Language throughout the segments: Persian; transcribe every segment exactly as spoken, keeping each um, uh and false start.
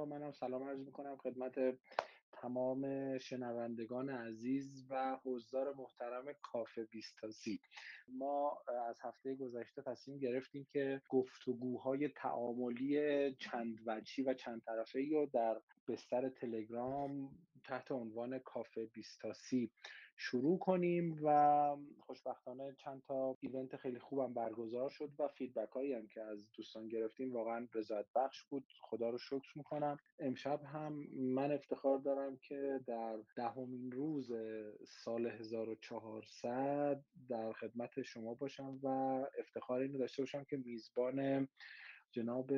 سلام، منم سلام عرض میکنم خدمت تمام شنوندگان عزیز و حضار محترم کافه بیستاسی. ما از هفته گذشته تصمیم گرفتیم که گفتگوهای تعاملی چند وجهی و چند طرفه‌ای رو در بستر تلگرام تحت عنوان کافه بیستاسی شروع کنیم و خوشبختانه چند تا ایونت خیلی خوبم برگزار شد و فیدبک هایی هم که از دوستان گرفتیم واقعا رضایت بخش بود. خدا رو شکر میکنم. امشب هم من افتخار دارم که در دهمین روز سال هزار و چهارصد در خدمت شما باشم و افتخار اینو داشته باشم که میزبان جناب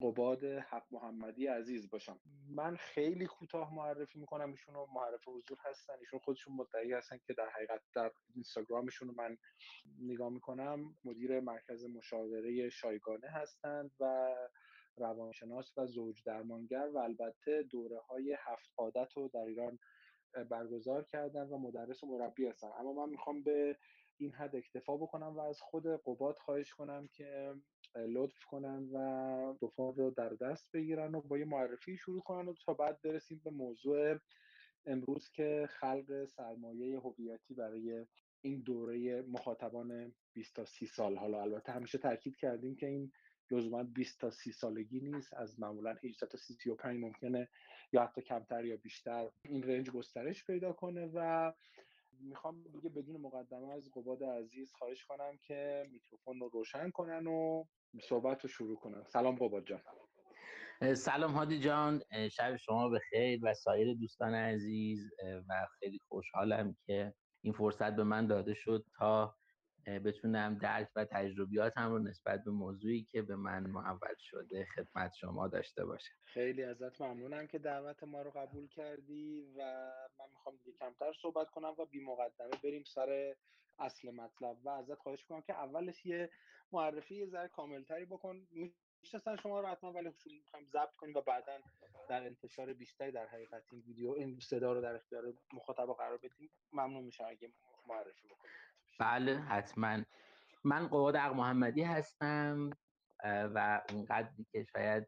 قباد حق محمدی عزیز باشم. من خیلی کوتاه معرفی میکنم ایشون رو. معرف حضور هستن ایشون، خودشون مدعی هستن که در حقیقت در اینستاگرامشون رو من نگاه میکنم، مدیر مرکز مشاوره شایگانه هستند و روانشناس و زوج درمانگر و البته دوره های هفت عادت رو در ایران برگزار کردن و مدرس و مربی هستن. اما من میخوام به این حد اکتفا بکنم و از خود قباد خواهش کنم که لطف کنن و دوفان رو در دست بگیرن و با یه معرفی شروع کنن و تا بعد برسیم به موضوع امروز که خلق سرمایه هویتی برای این دوره مخاطبان بیست تا سی سال. حالا البته همیشه تاکید کردیم که این لزوما بیست تا سی سالگی نیست، از معمولا هجده تا سی و پنج ممکنه یا حتی کمتر یا بیشتر این رنج گسترش پیدا کنه. و میخوام دیگه بدون مقدمه از قباد عزیز خواهش کنم که میکروفون رو روشن کنن و صحبت رو شروع کنن. سلام قباد جان. سلام هادی جان، شب شما بخیر و سایر دوستان عزیز. و خیلی خوشحالم که این فرصت به من داده شد تا بتونم درک و تجربیاتم رو نسبت به موضوعی که به من محول شده خدمت شما داشته باشم. خیلی ازت ممنونم که دعوت ما رو قبول کردی و من میخوام دیگه کمتر صحبت کنم و بی مقدمه بریم سر اصل مطلب و ازت خواهش کنم که اولش یه معرفی یه ذره کاملتری بکن. میشناسن شما رو حتما ولی خوشحال میخوام ضبط کنیم و بعداً در انتشار بیشتری در حقیقت این ویدیو این صدا رو در اختیار مخاطب قرار بدیم. ممنون میشم اگه معرفی بکنید. بله حتما. من قباد حق محمدی هستم و اونقدر که شاید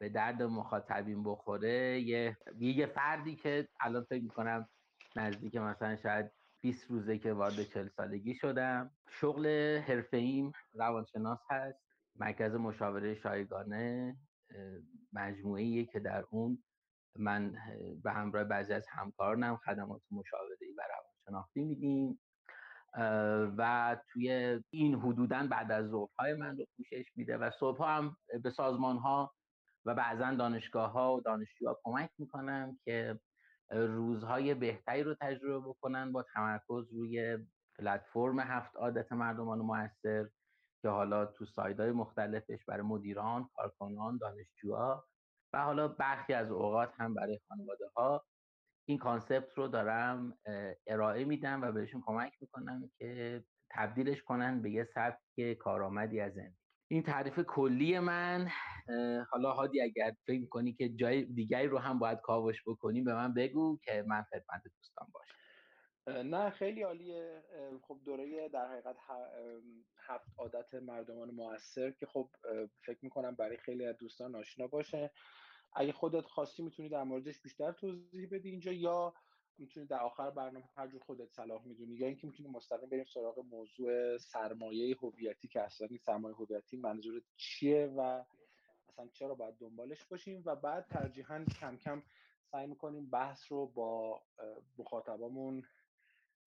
به درد مخاطبین بخوره یه یه فردی که الان فکر می‌کنم نزدیک مثلا شاید بیست روزه که وارد چهل سالگی شدم. شغل حرفه‌ایم روانشناس هست. مرکز مشاوره شایگانه مجموعه‌ایه که در اون من به همراه بعضی از همکارانم خدمات مشاوره‌ای و روانشناختی میدیم و توی این حدوداً بعد از ظهرهای من رو پوشش میده و صبح‌ها هم به سازمان‌ها و بعضاً دانشگاه‌ها و دانشجوها کمک میکنم که روزهای بهتری رو تجربه بکنن با تمرکز روی پلتفرم هفت عادت مردمان موثر که حالا تو سایدهای مختلفش برای مدیران، کارکنان، دانشجوها و حالا برخی از اوقات هم برای خانواده‌ها این کانسپت رو دارم ارائه میدم و بهشون کمک میکنم که تبدیلش کنن به یه سبک کارآمدی از زندگی. این تعریف کلی من. حالا هادی اگر فکر میکنی که جای دیگری رو هم باید کاوش بکنیم به من بگو که من خدمت دوستان باشم. نه خیلی عالیه. خب دوره در حقیقت هفت عادت مردمان موثر که خب فکر میکنم برای خیلی از دوستان آشنا باشه. اگه خودت خواستی میتونی در موردش بیشتر توضیح بدی اینجا یا میتونی در آخر برنامه هر جور خودت صلاح میدونی یا اینکه میتونی مستقیم بریم سراغ موضوع سرمایه هویتی که اصلا این سرمایه هویتی منظورت چیه و اصلا چرا باید دنبالش باشیم و بعد ترجیحاً کم کم سعی میکنیم بحث رو با مخاطبامون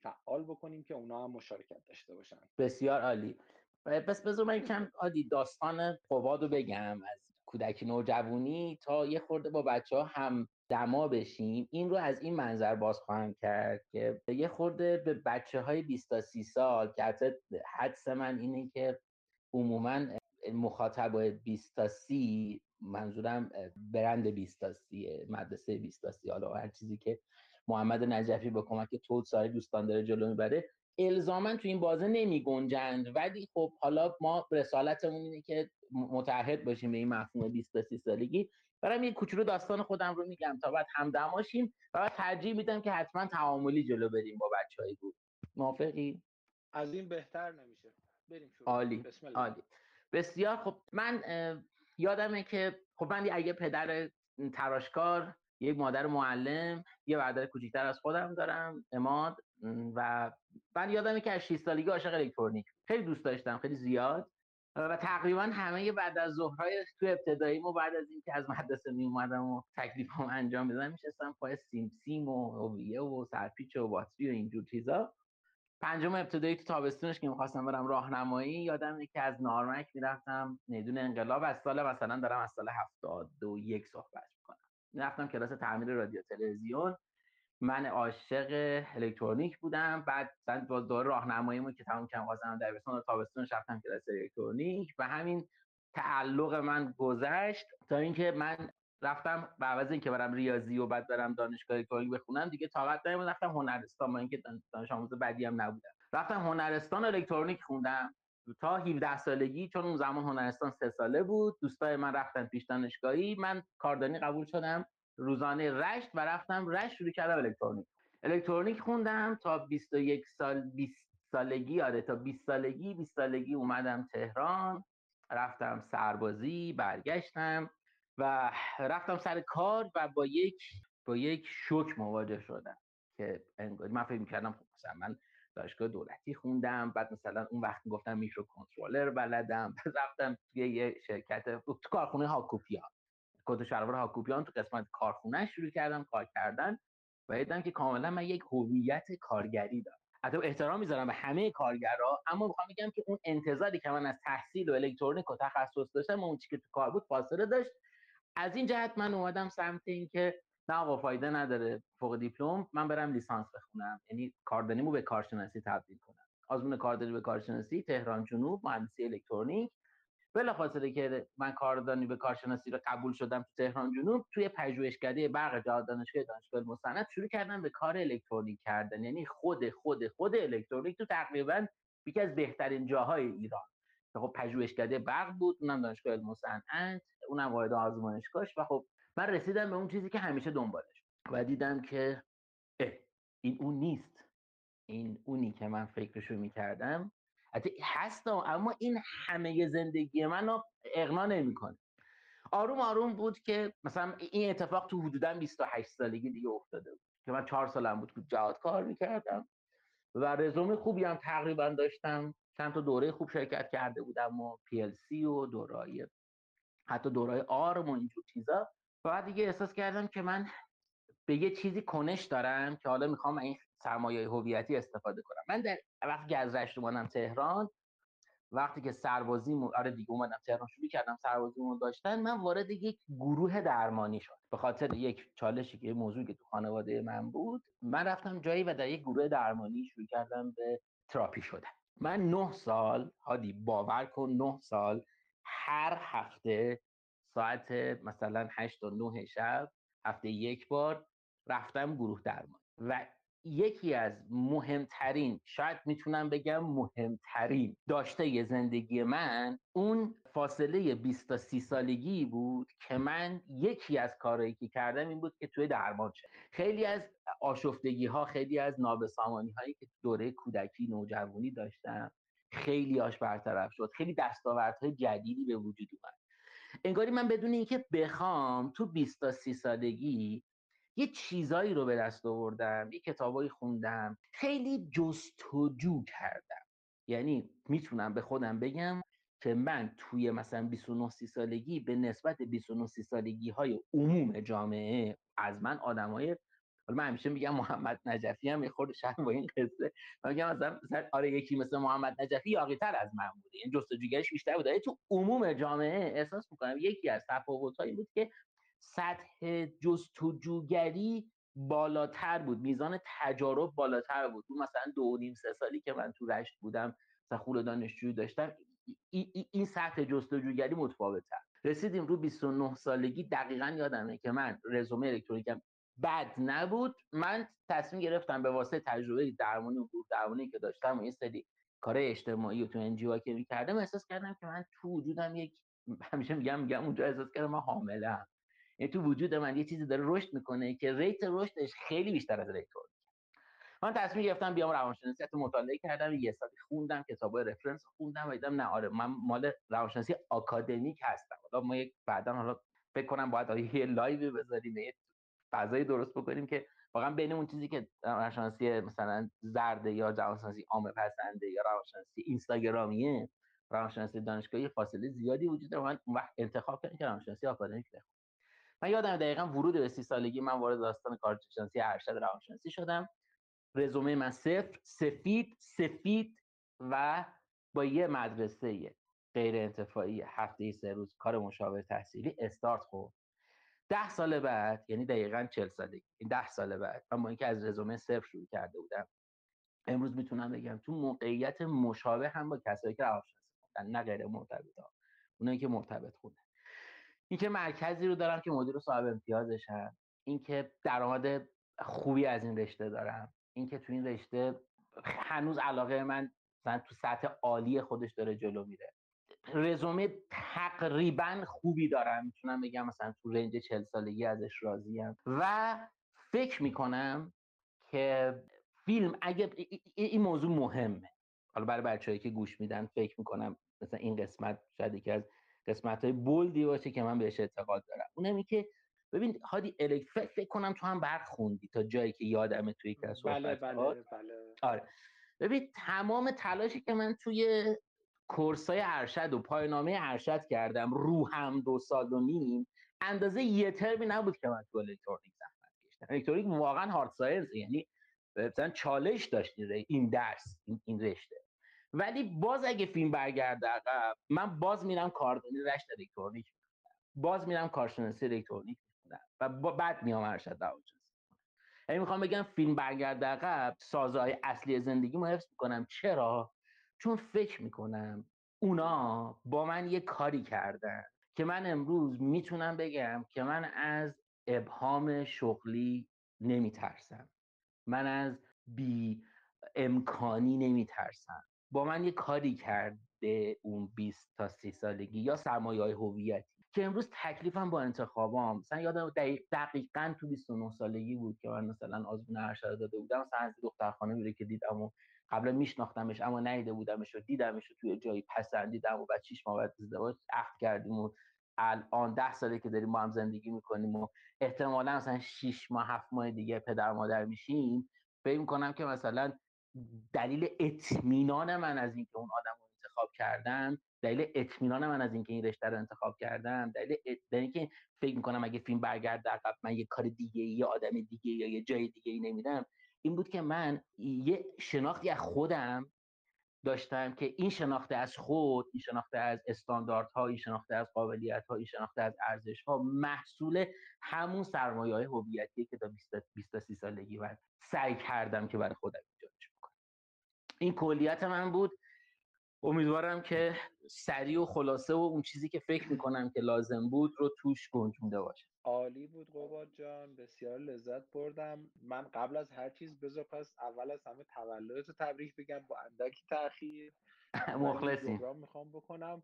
فعال بکنیم که اونا هم مشارکت داشته باشن. بسیار عالی. پس بذار من کم عادی داستان قباد رو بگم از کودکی نوجوانی تا یه خورده با بچه‌ها هم دما بشیم. این رو از این منظر باز خواهم کرد که یه خورده به بچه‌های بیست تا سی سال که حتی حدس من اینه که عموماً مخاطب بیست تا سی، منظورم برند بیست تا سی، مدرسه بیست تا سی، حالا هر چیزی که محمد نجفی با کمک تود ساری دوستان داره جلو میبره الزاماً تو این بازه نمی گنجند. ولی خب حالا ما رسالتمون اینه که متعهد باشیم به این مفهوم بیست تا سی سالگی. برام یه کوچولو داستان خودم رو میگم تا بعد همدماشیم و بعد ترجیح میدم که حتما تعاملی جلو بریم با بچهای گروه. موافقی؟ از این بهتر نمیشه. بریم شروع. عالی. بسم الله. عالی. بسیار خب. من یادمه که خب من اگه پدر تراشکار، یک مادر معلم، یه برادر کوچیک‌تر از خودم دارم، عماد، و من یادمه که از شش سالگی عاشق الکترونیک خیلی دوست داشتم، خیلی زیاد، و تقریبا همه بعد از ظهرهای تو ابتداییم و بعد از اینکه از مدرسه می اومدم و تکلیفم انجام می‌دادم میشستم پای سیم سیم و اویه و سرپیچ و باتری و اینجور چیزا. پنجم ابتدایی تو تابستونش که می‌خواستم برم راهنمایی، یادمه که از نارنک می‌رفتم میدون انقلاب، از سال مثلا دارم از سال هفتاد و یک صحبت می‌کنم، می‌رفتم کلاس تعمیر رادیو تلویزیون. من عاشق الکترونیک بودم، بعد با دور راهنماییمو که تمام کردم واسم دبیرستان و تابستون رفتم کلاس الکترونیک و همین تعلق من گذشت تا اینکه من رفتم به عوض اینکه برم ریاضی و بعد برم دانشگاه الکترونیک بخونم دیگه طاقت نداشتم، رفتم هنرستان. من که دانش آموز بدی هم نبودم، رفتم هنرستان الکترونیک خوندم تا هفده سالگی، چون اون زمان هنرستان سه ساله بود. دوستای من رفتن پیش دانشگاهی، من کاردانی قبول شدم، روزانه رشت و رفتم رشت، شروع کردم الکترونیک الکترونیک خوندم تا بیست و یک سال، بیست سالگی، آره تا بیست سالگی بیست سالگی اومدم تهران، رفتم سربازی، برگشتم و رفتم سر کار و با یک با یک شوک مواجه شدم که من فکر می‌کردم مثلا من دانشگاه دولتی خوندم، بعد مثلا اون وقت گفتم میکرو کنترلر بلدم، بعد رفتم توی یه شرکت تو کارخونه هاکوپیان، کد شلوار هاکوپیان، تو قسمت کارخونه شروع کردم کار کردن و دیدم که کاملا من یک هویت کارگری دارم. البته احترام میذارم به همه کارگرها، اما میخوام بگم که اون انتظاری که من از تحصیل و الکترونیک و تخصص داشتم اون چیزی که تو کار بود فاصله داشت. از این جهت من اومدم سمت اینکه نه آقا فایده نداره فوق دیپلم، من برم لیسانس بخونم، یعنی کاردانیمو به کارشناسی تبدیل کنم. آزمون کاردانی به کارشناسی تهران جنوب، مهندسی الکترونیک. بلافاصله که من کاردانی به کارشناسی رو قبول شدم تو تهران جنوب، توی پژوهشکده برق دانشگاه دانشگاه مصنعت شروع کردم به کار الکترونیک کردن، یعنی خود خود خود الکترونیک تو تقریبا یکی از بهترین جاهای ایران. خب پژوهشکده برق بود، اونم دانشگاه مصنعت، اونم واحد آزمایشگاهش، و خب من رسیدم به اون چیزی که همیشه دنبالش و دیدم که اه این اون نیست، این اونی که من فکرشو می‌کردم حتی هستم، اما این همه زندگی منو اقنا نمیکنه. آروم آروم بود که مثلا این اتفاق تو حدوداً بیست و هشت سالگی دیگه افتاده بود که من چهار سالم بود که جهاد کار میکردم و رزومه خوبی هم تقریبا داشتم، چند تا دوره خوب شرکت کرده بودم و پی ال سی و دورای حتی دورای آرم و اینجور چیزا. بعد دیگه احساس کردم که من به یه چیزی کنش دارم که حالا میخوام این سرمایه هویتی استفاده کنم. من در وقتی که از رشت اومدم تهران، وقتی که سربازیمو آره دیگه اومدم تهران شروع کردم سربازیمو داشتن، من وارد یک گروه درمانی شدم به خاطر یک چالشی که موضوعی که تو خانواده من بود. من رفتم جایی و در یک گروه درمانی شروع کردم به تراپی شدن. من نه سال، هادی باور کن، نه سال هر هفته ساعت مثلا هشت تا نه شب، هفته یک بار رفتم گروه درمانی و یکی از مهمترین، شاید میتونم بگم مهمترین داشته زندگی من اون فاصله بیست تا سی سالگی بود که من یکی از کارهایی که کردم این بود که توی درمان شد. خیلی از آشفتگی ها، خیلی از نابسامانی هایی که دوره کودکی نوجوانی داشتم خیلی هاش برطرف شد، خیلی دستاوردهای جدیدی به وجود اومد. انگاری من بدون اینکه بخوام تو بیست تا سی سالگی یه چیزایی رو به دست آوردم، یه کتابایی خوندم، خیلی جستجو کردم. یعنی میتونم به خودم بگم که من توی مثلا بیست و نه سی سالگی به نسبت بیست و نه سی سالگی های عموم جامعه از من آدمای، من همیشه میگم محمد نجفی هم میخورد شرم با این قصه، من میگم مثلا آره یکی مثل محمد نجفی یاقی‌تر از من بوده، یعنی جستجوگرش بیشتر بوده. تو عموم جامعه احساس میکنم یکی از تفاوت‌هایی بود که سطح جستجوگری بالاتر بود، میزان تجارب بالاتر بود. اون مثلا دو و نیم سه سالی که من تو رشت بودم، سخور دانشجو داشتم، این ای ای سطح جستجوگری متفاوت‌تر. رسیدیم رو بیست و نه سالگی، دقیقاً یادمه که من رزومه الکترونیکم بد نبود، من تصمیم گرفتم به واسطه تجربه درمانی و گروه درمانی که داشتم و این سری کارهای اجتماعی و تو انجیوها که می‌کردم، احساس کردم که من تو وجودم یک، همیشه میگم میگم اونجا احساس کردم من حامله‌ام، یعنی تو وجود من یه چیزی داره رشد میکنه که ریت رشدش خیلی بیشتر از ریت رشد. من تصمیم گرفتم بیام روانشناسی، حتی مطالعه کردم، یه سالی خوندم، کتابای رفرنس خوندم و دیدم نه آره من مال روانشناسی آکادمیک هستم. حالا ما یک بعداً حالا فکر کنم باید یه لایو بذاریم، یه فضای درست بکنیم که واقعا بین اون چیزی که روانشناسی مثلا زرده یا روانشناسی عامه پسنده یا روانشناسی اینستاگرامیه، روانشناسی دانشگاهی فاصله زیادی وجود داره. من اون وقت انتخاب کردم که روانشناسی آکادمیک بخونم. من یادم دقیقاً ورود به سی سالگی من وارد داستان کارشناسی ارشد روانشناسی شدم. رزومه من صفر، سفید سفید و با یه مدرسه غیر انتفاعی هفته سه روز کار مشاور تحصیلی استارت خورد. ده سال بعد، یعنی دقیقاً چهل سالگی، این ده سال بعد من با اینکه از رزومه صفر شروع کرده بودم، امروز میتونم بگم تو موقعیت مشابه هم با کسایی که روانشناسی خوندن، نه غیر مرتبط‌ها، اونایی که مرتبط خوندن. اینکه مرکزی رو دارم که مدیر و صاحب امتیازشم، اینکه درآمد خوبی از این رشته دارم، اینکه تو این رشته هنوز علاقه من مثلا تو سطح عالی خودش داره جلو میره، رزومه تقریبا خوبی دارم، میتونم بگم مثلا تو رنج چهل سالگی ازش راضیم و فکر میکنم که فیلم اگه این موضوع مهمه، حالا برای بچه‌هایی که گوش میدن فکر میکنم مثلا این قسمت شاید یکی از قسمت‌های بولدی باشه که من بهش اعتقاد دارم. اونم که ببین هادی الکتر فکر کنم تو هم برق خوندی تا جایی که یادمه توی که صحبت بله بله بله. آره ببین تمام تلاشی که من توی کورسای ارشد و پایان‌نامه ارشد کردم، روحم دو سال و نیم، اندازه یه ترمی نبود که من تو الکترونیک زحمت کشیدم. الکترونیک واقعا هارد ساینس، یعنی مثلا چالش داشتی این درس این, این رشته. ولی باز اگه فیلم برگرده عقب، من باز میرم کاردانی رشت الکترونیک، باز میرم کارشناسی الکترونیک و بعد میام ارشد روانشناسی. یعنی میخوام بگم فیلم برگرده عقب سازهای اصلی زندگیمو حفظ میکنم. چرا؟ چون فکر میکنم اونا با من یه کاری کردن که من امروز میتونم بگم که من از ابهام شغلی نمیترسم، من از بی امکانی نمیترسم. با من یه کاری کرده اون بیست تا سی سالگی یا سرمایه‌های هویتی که امروز تکلیفم با انتخابام. مثلا یادم دقیق دقیقاً تو بیست و نه سالگی بود که من مثلا آزمون ارشد داده بودم، مثلا از دخترخانه میره که دیدم و قبلا میشناختمش اما ندیده بودمش و دیدمش و توی جایی پسندیدم و بعد شش ماه بعد ازدواج عقد کردیم و الان ده ساله که داریم با هم زندگی میکنیم و احتمالاً مثلا شش ماه هفت ماه دیگه پدر مادر میشیم. فکر می‌کنم که مثلا دلیل اطمینان من از اینکه اون آدم رو انتخاب کردم، دلیل اطمینان من از اینکه این رشته رو انتخاب کردم، دلیل اینکه فکر میکنم اگه فیلم برگرد عقب من یه کار دیگه یا آدم دیگه یا یه جای دیگه ای نمیرم، این بود که من یه شناختی از خودم داشتم که این شناخته از خود، این شناخته از استانداردها، این شناخته از قابلیت‌ها، این شناخته از ارزش‌ها محصول همون سرمایه‌های هویتی که تا بیست تا سی سالگی من سعی کردم که برای خودم ایجادش بکنم. این کلیت من بود. امیدوارم که سریع و خلاصه و اون چیزی که فکر میکنم که لازم بود رو توش گنجونده باشه. عالی بود قباد جان، بسیار لذت بردم. من قبل از هر چیز بذار پس اول از همه تولدتو تبریک بگم با اندکی تأخیر. مخلصیم. پروگرام میخوام بکنم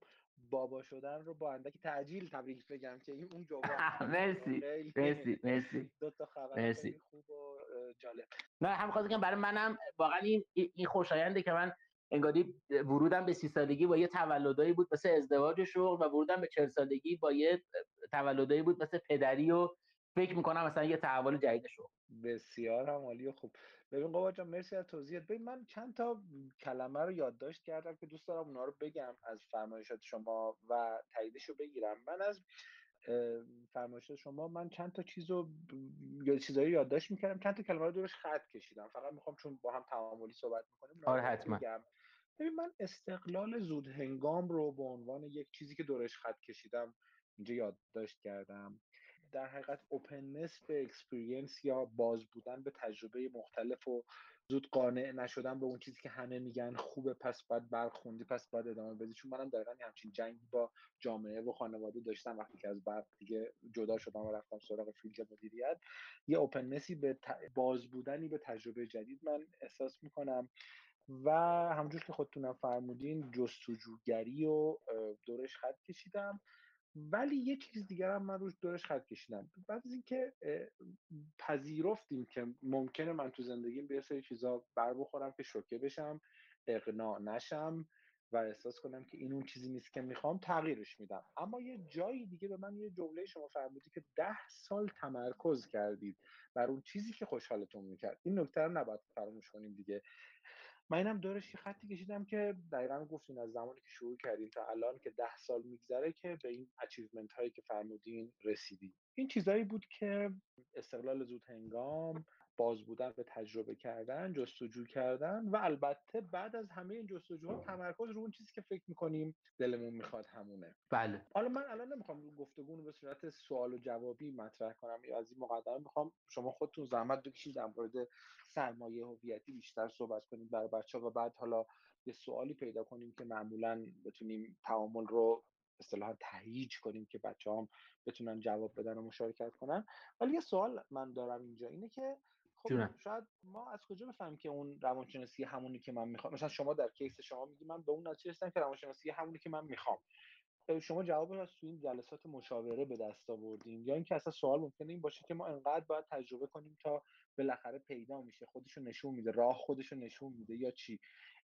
بابا شدن رو با اندکی تعجیل تبریک بگم که این اون جواب. مرسی مرسی مرسی. دو تا خبر خیلی خوب و جالب. نه هم خواستم بگم برای منم واقعا این این خوشاینده که من انگاری ورودم به سی سالگی با یه تولدایی بود مثل ازدواج و شغل و ورودم به چهل سالگی با یه تولدایی بود مثل پدری و فکر میکنم مثلا یه تحول جدید شغل. بسیار هم عالی و خوب. ببین قباد جان مرسی از توضیحت. ببین من چند تا کلمه رو یادداشت کردم که دوست دارم اونا رو بگم از فرمایشات شما و تاییدش رو بگیرم. من از فرمایشات شما من چند تا چیزو یا چیزایی یادداشت می‌کردم، چند تا کلمه رو دورش خط کشیدم، فقط میخوام چون با هم تعاملی صحبت می‌کنیم. آره حتما. ببین من استقلال زود هنگام رو به عنوان یک چیزی که دورش خط کشیدم اینجا یادداشت کردم. در حقیقت اوپننس به اکسپریانس یا باز بودن به تجربه مختلف و زود قانع نشدن به اون چیزی که همه میگن خوبه پس باید برخوندی پس باید ادامه بدی. چون منم دقیقاً همچین جنگی با جامعه و خانواده داشتم وقتی که از برق دیگه جدا شدم و رفتم سراغ فیلد مدیریت. یه اوپننسی به باز بودنی به تجربه جدید من احساس میکنم و همونجور که خودتونم فرمودین جستجوگری و دورش خط کشیدم. ولی یه چیز دیگر هم من روش دورش خط کشیدم، بعد از اینکه پذیرفتیم که ممکنه من تو زندگیم به یه سری چیزا بر بخورم که شوکه بشم، اقناع نشم، و احساس کنم که این اون چیزی نیست که میخوام، تغییرش میدم. اما یه جایی دیگه به من یه جمله شما فرمودید که ده سال تمرکز کردید بر اون چیزی که خوشحالتون میکرد. این نکته رو نباید فراموش کنیم دیگه. من اینم دورش یه خطی کشیدم که دقیقاً گفتین از زمانی که شروع کردیم تا الان که ده سال میگذره که به این اچیومنت هایی که فرمودین رسیدیم. این چیزایی بود که استقلال زود هنگام، باز بودن به تجربه کردن، جستجو کردن و البته بعد از همه این جستجوها تمرکز رو اون چیزی که فکر می‌کنیم دلمون می‌خواد همونه. بله. حالا من الان نمی‌خوام گفتگو رو به صورت سوال و جوابی مطرح کنم، از این مقدمه می‌خوام شما خودتون زحمت بکشید در مورد سرمایه هویتی بیشتر صحبت کنید برای بچه‌ها و بعد حالا یه سوالی پیدا کنیم که معمولاً بتونیم تعامل رو اصطلاحاً تهییج کنیم که بچه‌هام بتونن جواب بدن و مشارکت کنن. ولی یه سوال من دارم اینجا اینه که خب شاید ما از کجا بفهمیم که اون روانشناسی همونی که من میخوام، مثلا شما در کیس شما میگی من به اون نتیجه رسیدم که روانشناسی همونی که من میخوام، شما جواب رو تو این جلسات مشاوره به دست آوردین یا اینکه اصلا سوال ممکنه این باشه که ما انقدر باید تجربه کنیم تا بالاخره پیدا میشه، خودشو نشون میده، راه خودشو نشون میده یا چی؟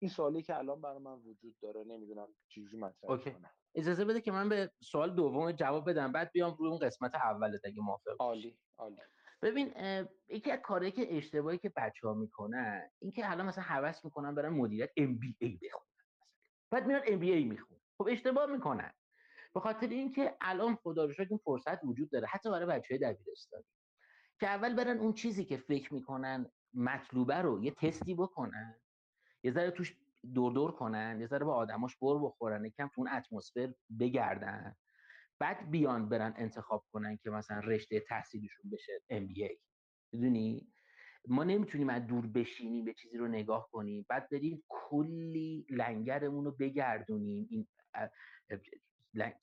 این سوالی که الان برای من وجود داره، نمیدونم چجوری مطرح کنم. اجازه بده که من به سوال دوم جواب بدم بعد بیام روی اون قسمت اولت اگه موافق. عالی عالی. ببین یکی از کارهایی که اشتباهی که بچه‌ها میکنن این که حالا مثلا هوس میکنن برن مدیریت ام بی ای بخونن، بعد میرن ام بی ای میخونن. خب اشتباه میکنن به خاطر اینکه الان خدا رو شکر این فرصت وجود داره حتی برای بچه‌های دبیرستانی که اول برن اون چیزی که فکر میکنن مطلوبه رو یه تستی بکنن، یه ذره توش دور دور کنن، یه ذره با آدماش بر بخورن، یکم تو اون اتمسفر بگردن، بعد بیان برن انتخاب کنن که مثلا رشته تحصیلشون بشه ام بی ای. میدونی ما نمیتونیم از دور بشینیم به چیزی رو نگاه کنیم بعد بریم کلی لنگرمون رو بگردونیم، این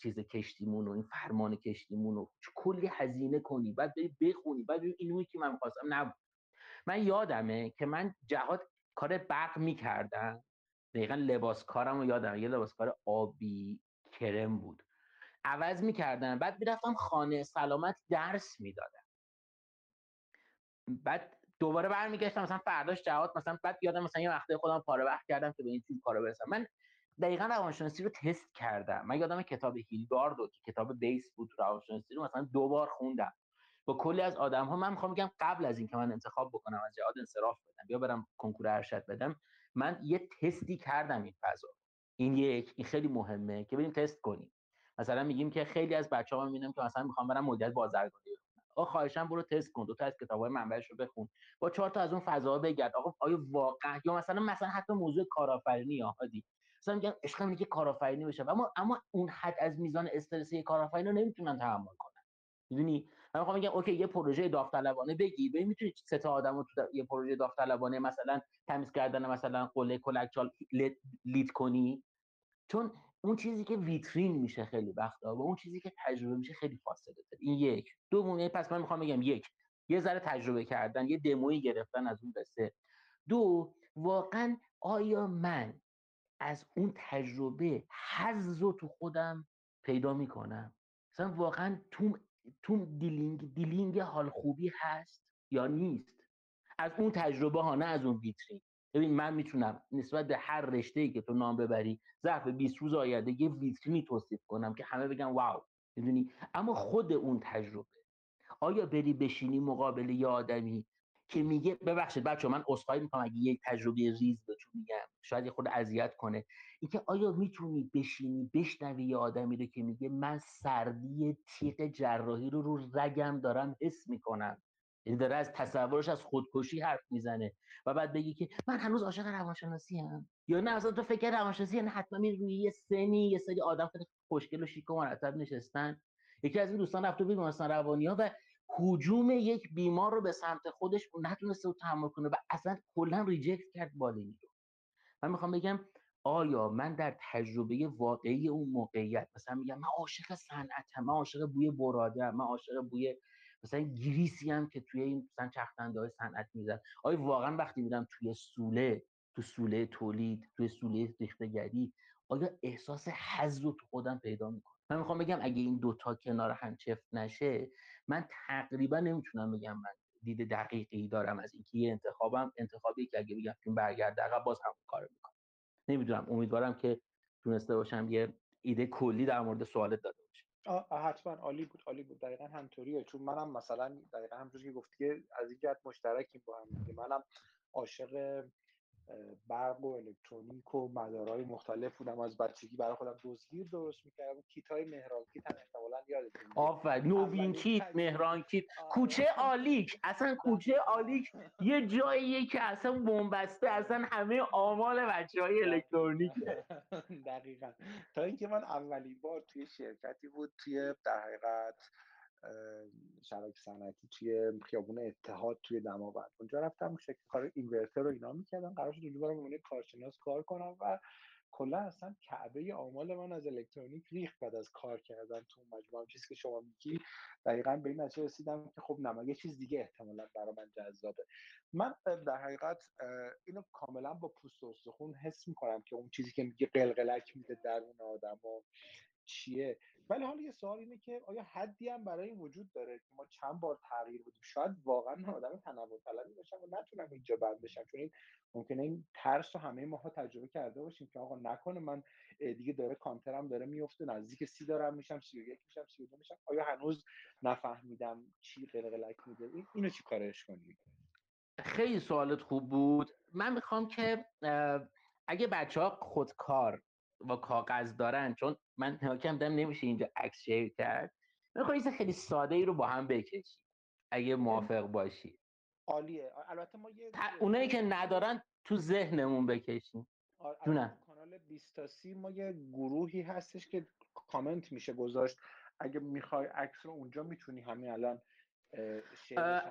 چیز کشتیمون رو، این فرمان کشتیمون رو کلی هزینه کنی بعد بریم بخونی بعد بریم اینویی که من می‌خواستم نبود. من یادمه که من جهاد کار برق می‌کردم، دقیقاً لباس کارم رو یادم، یه لباس کار آبی کرم بود عوض میکردن، بعد میرفتم خانه سلامت درس میدادم، بعد دوباره برمیگشتم مثلا فرداش جهاد، مثلا بعد یادم مثلا یه وقته خودم پاره وقت کردم که به این چیز کارا برسم. من دقیقاً روانشناسی رو تست کردم. من یادم کتاب هیلگارد رو که کتاب بیس بود روانشناسی رو مثلا دو بار خوندم با کلی از آدم‌ها. من میخوام بگم قبل از این که من انتخاب بکنم از جهاد انصراف بدم یا برم کنکور ارشد بدم، من یه تستی کردم این فضا. این یک این خیلی مهمه که بریم تست کنیم. مثلا میگیم که خیلی از بچه‌ها میبینم که مثلا میخوام برم مدیریت بازرگانی بخونم، آقا خواهشاً برو تست کن، دو تا از کتاب‌های منبعش رو بخون، با چهار تا از اون فضاها بگرد، آقا آیا واقعا یا مثلا مثلا حتی موضوع کارآفرینی هادی مثلا میگم عشقم اینه که کارآفرینی بشم، اما اما اون حد از میزان استرسی کارآفرینی رو نمیتونن تحمل کنن. میدونی من میخوام بگم اوکی یه پروژه داوطلبانه بگی ببین میتونی سه تا آدمو تو دا... یه پروژه داوطلبانه مثلا تمیز کردن مثلا قله کلکچال لید... لید کنی، چون اون چیزی که ویترین میشه خیلی وقتا با اون چیزی که تجربه میشه خیلی فاصله داره. این یک دومونه. پس من میخوام بگم یک یه ذره تجربه کردن، یه دمویی گرفتن از اون قصه. دو واقعا آیا من از اون تجربه حظ رو تو خودم پیدا میکنم؟ مثلا واقعا تو تو دیلینگ دیلینگ حال خوبی هست یا نیست از اون تجربه ها، نه از اون ویترین. ببین من میتونم نسبت به هر رشته‌ای که تو نام ببری ظرف بیست روز آینده یه ویترینی توصیف کنم که همه بگن واو، میدونی. اما خود اون تجربه، آیا بری بشینی مقابل یه آدمی که میگه ببخشید بچه‌ها من عذرخواهی میکنم اگه یه تجربه ریز بهتون میگم شاید یه خورده اذیت کنه، اینکه آیا میتونی بشینی بشنوی یه آدمی رو که میگه من سردی تیغ جراحی رو رو رگم دارم حس میکنم، یعنی داره از تصورش از خودکشی حرف میزنه، و بعد بگی که من هنوز عاشق روانشناسی ام، یا نه اصلا تو فکر روانشناسی نه حتما این روی یه سنی یه سری آدم خیلی خوشگل و شیک و مرتب نشستن. یکی از این دوستان رفت تو بیمارستان روانی‌ها و هجوم یک بیمار رو به سمت خودش نتونسته تحمل کنه و اصلا کلا ریجکت کرد بالینی رو. من میخوام بگم آیا من در تجربه واقعی اون موقعیت مثلا میگم من عاشق صنعتم، من عاشق بوی براده، من عاشق بوی مثلا گریسی هم که توی این مثلا چرخ‌دنده‌های صنعت میزد، آیا واقعا وقتی میرم توی سوله تو سوله تولید توی سوله ریخته‌گری آیا احساس حظ رو تو خودم پیدا میکنم؟ من میخوام بگم اگه این دوتا کنار هم چفت نشه من تقریبا نمیتونم بگم من دید دقیقی دارم از اینکه یه انتخابم انتخابی که اگه بگم برگرد عقب باز همون کارو میکنم. نمیدونم، امیدوارم که تونسته باشم یه ایده کلی در مورد سوالت داده باشم. حتما عالی بود، عالی بود. دقیقاً همطوریه، چون منم هم مثلا دقیقاً همونجوری که گفتی که از این جهت مشترکیم با هم. منم عاشق برق و الکترونیک و مدارهای مختلف بودم، از بچگی برای خودم دزگیر درست می‌کردم. کیتای مهران کیت هم احتمالاً یادتون میاد. آفرین، نوین کیت، مهران کیت، کوچه آلیک، اصلا کوچه آلیک یه جاییه که اصلا بنبسته، اصلا همه آمال بچه‌های الکترونیکه. دقیقاً. تا اینکه من اولین بار توی شرکتی بود توی در حقیقت شبکه صنعتی توی خیابون اتحاد توی دماوند، اونجا رفتم شکل کار اینورتر رو اینا میکردم، قرار شد اونجا برم بهونه کارشناس کار کنم و کلا اصلا کعبه آمال من از الکترونیک ریخت بعد از کار کردن تو مجموعه. هم چیزی که شما میگی دقیقاً به این نتیجه رسیدم که خب نه، یه چیز دیگه احتمالاً برای من جذابه. من در حقیقت اینو کاملا با پوست و استخون حس میکنم که اون چیزی که میگه قلقلک میده درون آدمو چیه. ولی حالا یه سوال اینه که آیا حدی هم برای این وجود داره که ما چند بار تغییر بدیم؟ شاید واقعا من آدم تنوع طلبی باشم و نتونم اینجا بند بشم، چون این ممکنه این ترس رو همه ماها تجربه کرده باشیم که آقا نکنه من دیگه داره کانترم داره میفته، نزدیک سی دارم میشم، سی و یک میشم، سی و دو میشم، آیا هنوز نفهمیدم چی قلقلک میده؟ اینو چی کارش کنیم؟ خیلی سوالت خوب بود. من میخوام که اگه بچه‌ها خودکار و کاغذ دارن، چون من حاکم دم نمیشه اینجا عکس شیر کرد، من خواهی خیلی ساده ای رو با هم بکشی اگه موافق باشی. عالیه. البته ما یه اونایی که ندارن تو ذهنمون بکشیم. دونه کانال بیست تا سی ما یه گروهی هستش که کامنت میشه گذاشت، اگه میخوای عکس رو اونجا میتونی همین الان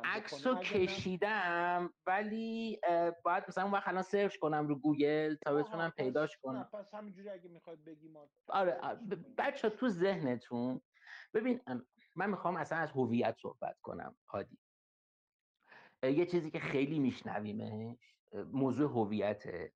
عکس رو کشیدم، ولی باید مثلا اون وقت الان سرچ کنم رو گوگل تا بتونم پیداش کنم. پس همینجوری اگه میخواد بگیم آره, آره. بچه تو ذهنتون ببین، من میخوام اصلا از هویت صحبت کنم. هادی، یه چیزی که خیلی میشنویمه موضوع هویته.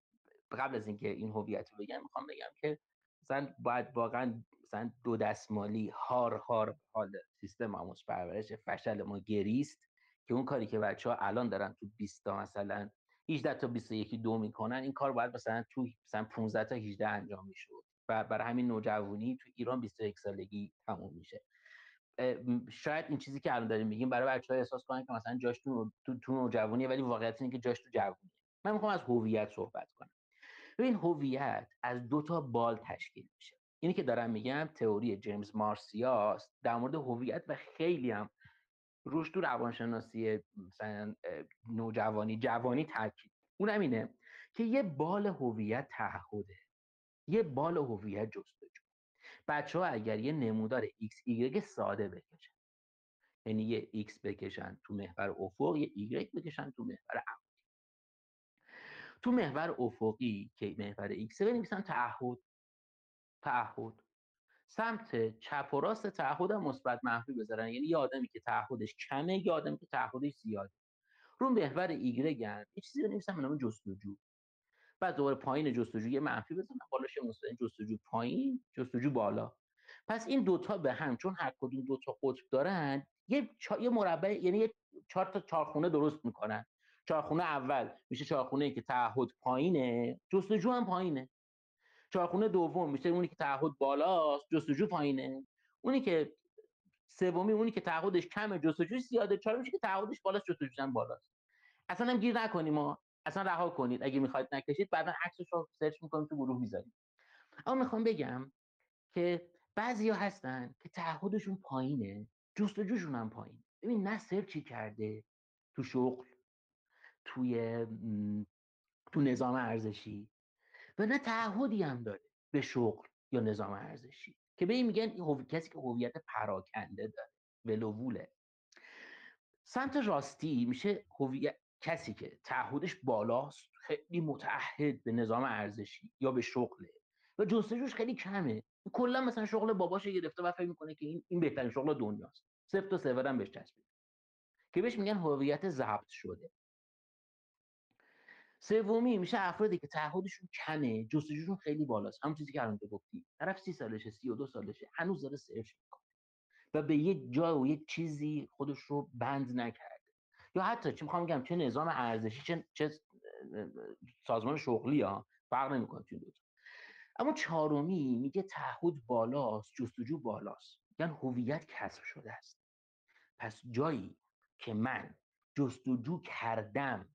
قبل از اینکه این هویت رو بگم میخوام بگم که مثلا باید واقعا مثلا دو دستمالی هار هار حال سیستم آموزش پرورش فشل ما گریست که اون کاری که بچه ها الان دارن تو بیست تا مثلا هجده تا بیست و یک دو میکنن، این کار باید مثلا تو مثلا پانزده تا هجده انجام میشد و برای همین نوجوانی تو ایران بیست و یک سالگی تموم میشه. شاید این چیزی که الان داریم میگیم برای بچه‌ها احساس کنن که مثلا جاش تو تو نوجوانیه، ولی واقعیت اینه که جاش تو جوونیه. من میخوام از هویت صحبت کنم. این هویت از دو تا بال تشکیل میشه. اینی که دارم میگم تئوری جیمز مارسیا است در مورد هویت و خیلی هم روش تو روانشناسی مثلا نوجوانی جوانی تاکید. اونم اینه که یه بال هویت تعهده، یه بال هویت جستجو. بچه‌ها اگر یه نمودار ایکس ایگرگ ساده بکشن، یعنی یه ایکس بکشن تو محور افق، یه ایگرگ بکشن تو محور عمود، تو محور افقی که محور ایکس بنویسن تعهد، تعهد سمت چپ و راست تعهد هم مثبت منفی بذارن، یعنی یه آدمی که تعهدش کمه یه آدمی که تعهدش زیاده. رو محور ایگرگ هم یه چیزی بنویسن به نام جستجو، بعد دوباره پایین جستجو یه منفی بزنن بالاش مثبت، جستجو پایین جستجو بالا. پس این دوتا به هم چون هر کدوم دوتا قطب دارن یه چا... یه مربع، یعنی یه چهار تا چارخونه درست میکنن. چارخونه اول میشه چارخونه‌ای که تعهد پایینه، جستجو هم پایینه. چارخونه دوم میشه اونی که تعهد بالاست، جستجو پایینه. اونی که سومی اونی که تعهدش کمه، جستجوش زیاده. چهارمیش که تعهدش بالاست، جستجوش هم بالاست. اصلا هم گیر نکنیم ما، اصلا رها کنید. اگه میخواید نکشید بعداً عکسش رو سرچ می‌کنیم تو گروه می‌ذاریم. اما میخوام بگم که بعضیا هستن که تعهدشون پایینه، جستجوشون هم پایینه. ببین نه سرچی کرده تو شغل، توی تو نظام ارزشی، و نه تعهدی هم داره به شغل یا نظام ارزشی که به این میگن هو... کسی که هویت پراکنده داره، ولووله. سمت راستی میشه هویت کسی که تعهدش بالاست، خیلی متعهد به نظام ارزشی یا به شغله و جستجوش خیلی کمه، کلا مثلا شغل باباشو گرفته و فکر میکنه که این این بهترین شغل دنیاست، صفر تا صفر هم بهش چسبیده، که بهش میگن هویت ضبط شده. سومی میشه افرادی که تعهدشون کمه، جستجوشون خیلی بالاست، همون چیزی که الان تو گفتی، طرف سی سالشه، سی و دو سالشه، هنوز داره سرچ میکنه و به یه جای و یه چیزی خودش رو بند نکرده، یا حتی چی میخوام بگم، چه نظام ارزشی چه چه سازمان شغلی ها فرق نمیکنه تو دو تا. اما چهارمی میگه تعهد بالاست، جستجو بالاست، یعنی هویت کسب شده است. پس جایی که من جستجو کردم،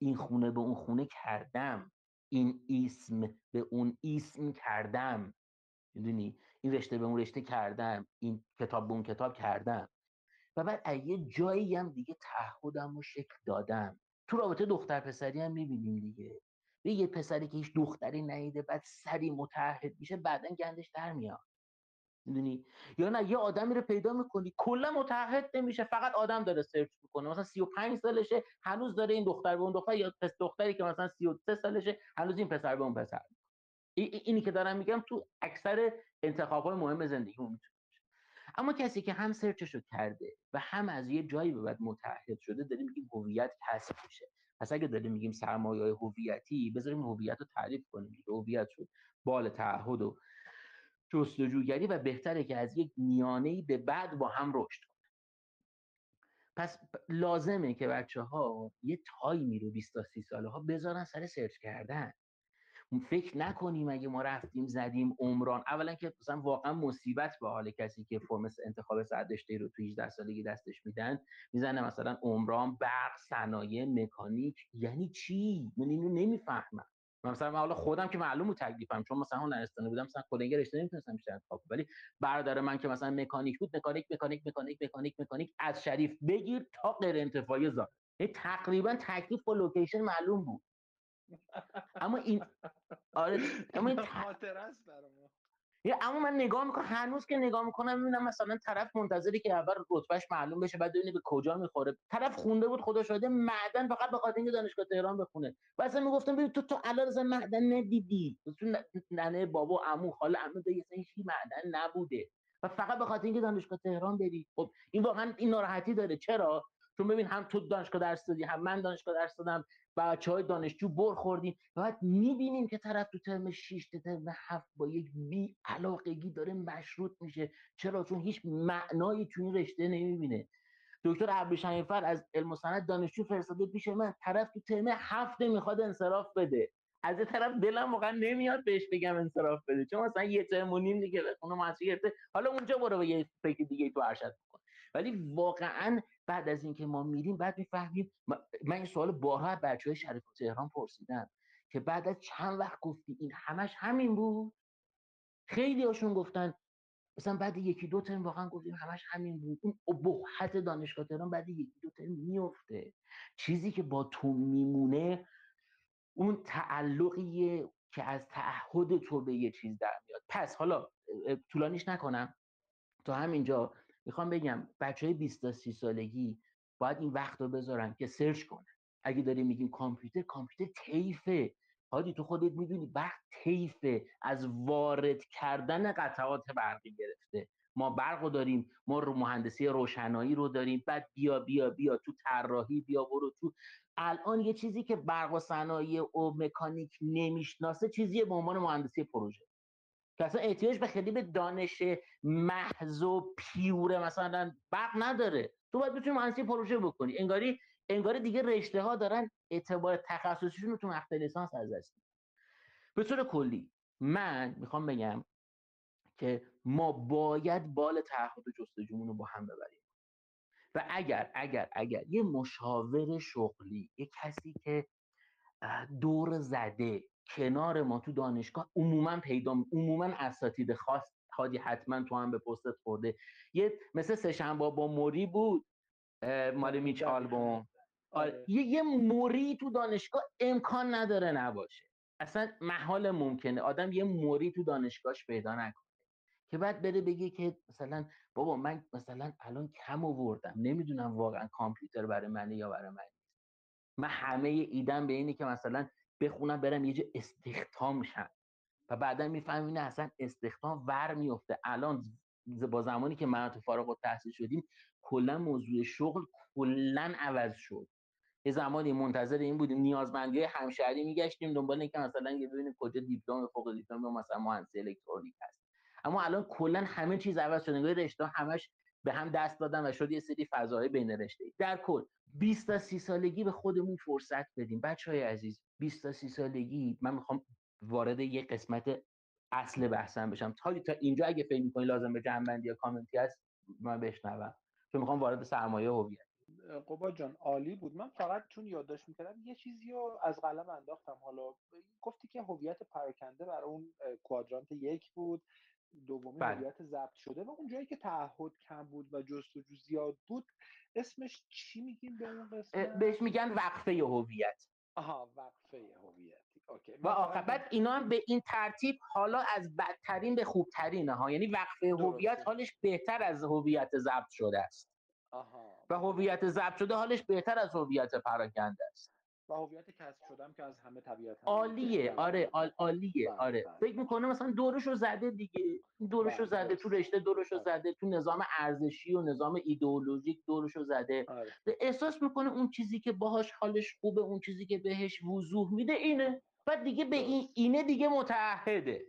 این خونه به اون خونه کردم، این اسم به اون اسم کردم، میدونی، این رشته به اون رشته کردم، این کتاب به اون کتاب کردم، و بعد یه جایی هم دیگه تعهدم رو شکل دادم. تو رابطه دختر پسری هم میبینیم دیگه، یه پسری که هیچ دختری ندیده بعد سری متعهد میشه، بعدن گندش در میاد، میدونی. یا نه، یه آدمی رو پیدا میکنی کلا متعهد نمیشه، فقط آدم داره سرچ میکنه، مثلا سی و پنج سالشه هنوز داره این دختر به اون دختر، یا پس دختری که مثلا سی و سه سالشه هنوز این پسر به اون پسر. ای اینی که دارم میگم تو اکثر انتخاب‌های مهم زندگیمون میتونه. اما کسی که هم سرچشو کرده و هم از یه جایی به بعد متعهد شده، داریم میگیم هویت کسب میشه. پس اگه داریم میگیم سرمایه‌های هویتی، بذاریم هویت رو تعریف کنیم. هویت شد بال تعهد و جستجوگری و بهتره که از یک میانه‌ای به بعد با هم رشد کنه. پس لازمه که بچه‌ها یه تایمی رو بیست تا سی ساله‌ها بذارن سر سرچ کردن. فکر نکنیم اگه ما رفتیم زدیم عمران، اولا که مثلا واقعا مصیبت به حال کسی که فرم انتخاب ساعت رشته رو تو هجده سالگی دستش میدن، میزنه مثلا عمران، برق، صنایع، مکانیک، یعنی چی؟ من اینو نمیفهمم. مثلا من حالا خودم که معلومه تکلیفم، چون مثلا هنرستان بودم، مثلا کلا رشته نمیتونستم بیشتر انتخاب کنم، ولی برادر من که مثلا مکانیک بود، مکانیک مکانیک مکانیک مکانیک مکانیک از شریف بگیر تا غیر انتفاعی زاد، تقریبا تکلیف با لوکیشن معلوم بود. اما این آره اما این خاطره است برام. اما من نگاه میکنم، هنوز که نگاه میکنم میبینم مثلا طرف منتظری که اول رتبهش معلوم بشه، بعد ببینه به کجا میخوره. طرف خونده بود خدا شاهده معدن فقط به خاطر اینکه دانشگاه تهران بخونه. واسه میگفتم ببین تو تا الان معدن ندیدی، تو ننه بابا عمو خاله عمو دیگه هیچی معدن نبوده و فقط به خاطر اینکه دانشگاه تهران بری. خب این واقعا این ناراحتی داره. چرا؟ چون ببین هم تو دانشگاه درس دادی، هم من دانشگاه درس دادم، بچه‌های دانشجو برخوردیم، بعد می‌بینیم که طرف تو ترم شش تا ترم هفت با یک بی‌علاقگی داره مشروط میشه. چرا؟ چون هیچ معنایی تو این رشته نمی‌بینه. دکتر ابریشمی‌فر از علم و صنعت دانشجو فرستاده پیش من، طرف تو ترم هفت می‌خواد انصراف بده. از یه طرف دلم واقعا نمیاد بهش بگم انصراف بده، چون مثلا یه ترم و نیم دیگه اونو مسئول گرفته، حالا اونجا برو یه فکر دیگه تو ارشد بکن. ولی واقعاً بعد از اینکه ما میریم بعد میفهمیم. من این سوال بارها از بچه‌های شریف تهران پرسیدم که بعد از چند وقت گفتی این همش همین بود. خیلی هاشون گفتن مثلا بعد یکی دو ترم واقعا گفتیم همش همین بود. اون ابهت دانشگاه تهران بعد یکی دو ترم میفته. چیزی که با تو میمونه اون تعلقیه که از تعهد تو به یه چیز در میاد. پس حالا طولانیش نکنم، تا همینجا میخوام بگم بچه‌های بیست تا سی سالگی باید این وقت رو بذارن که سرچ کنن. اگه داریم میگیم کامپیوتر، کامپیوتر طیفه. هادی تو خودت میدونی وقت طیفه، از وارد کردن قطعات برقی گرفته. ما برق رو داریم، ما رو مهندسی روشنایی رو داریم، بعد بیا بیا بیا تو طراحی، بیا برو تو الان یه چیزی که برق و صنایع و مکانیک نمیشناسه، چیزیه به عنوان مهندسی پروژه. اصلا احتیاج به خیلی به دانش محض و پیوره مثلا برق نداره. تو باید بتونی مهندسی پروژه بکنی. انگاری انگاری دیگه رشته ها دارن اعتبار تخصصیشون رو تو مقطع لیسانس از دست میدن. به طور کلی من میخوام بگم که ما باید بال تعهد و جستجومون رو با هم ببریم. و اگر اگر اگر یه مشاور شغلی، یه کسی که دور زده کنار ما تو دانشگاه عموما پیدا عموما اساتید خاص، هادی حتما تو هم به پستت خورده، یه مثل سه‌شنبه با موری بود مال میچ آلبوم، یه یه موری تو دانشگاه امکان نداره نباشه، اصلا محال ممکنه آدم یه موری تو دانشگاهش پیدا نکنه که بعد بره بگه که مثلا بابا من مثلا الان کم آوردم، نمیدونم واقعا کامپیوتر برای منه یا برای من نیست، من همه ایدم به اینه که مثلا بخونم برم یه جا استخدام شم و بعدا میفهمم نه اصلا استخدام ور میفته. الان با زمانی که من تو فارغ التحصیل شدیم کلا موضوع شغل کلا عوض شد. یه زمانی منتظر این بودیم نیازمندی همشهری میگشتیم دنبال اینکه مثلا یه ببینیم کجا دیپلم فوق دیپلم مثلا مهندسی الکترونیک هست، اما الان کلا همه چیز عوض شد. نگاه رشته همش به هم دست دادن و شد یه سری فضاهای بین رشته‌ای. در کل بیست تا سی سالگی به خودمون فرصت بدیم. بچه‌های عزیز، بیست تا سی سالگی من میخوام وارد یک قسمت اصل بحثم بشم. تا تا اینجا اگه فکر می‌کنی لازم به جنبندی یا کامنتی است من بشنوم، چون می‌خوام وارد سرمایه هویت. قباد جان عالی بود. من فقط چون یادداشت می‌کردم یه چیزی رو از قلم انداختم. حالا گفتی که هویت پراکنده برای اون کوادرانت یک بود، دومی هویت ضبط شده، و اون جایی که تعهد کم بود و جستجو زیاد بود اسمش چی میگیم به اون قسمت؟ بهش میگن وقفه هویت. آها، وقفه هویت. اوکی. و آخر بعد اینا هم به این ترتیب حالا از بدترین به خوبترینه ها، یعنی وقفه هویت حالش بهتر از هویت ضبط شده است. آها. و هویت ضبط شده حالش بهتر از هویت پراکنده است. و هویت کسب شدم که از همه طبیعت هم عالیه. آره عالیه. آره فکر می‌کنه مثلا دورشو زده دیگه، دورشو زده تو رشته، دورشو زده تو نظام ارزشی و نظام ایدئولوژیک، دورشو زده. آره. احساس می‌کنه اون چیزی که باهاش حالش خوبه، اون چیزی که بهش وضوح میده اینه، بعد دیگه به این اینه دیگه متعهده.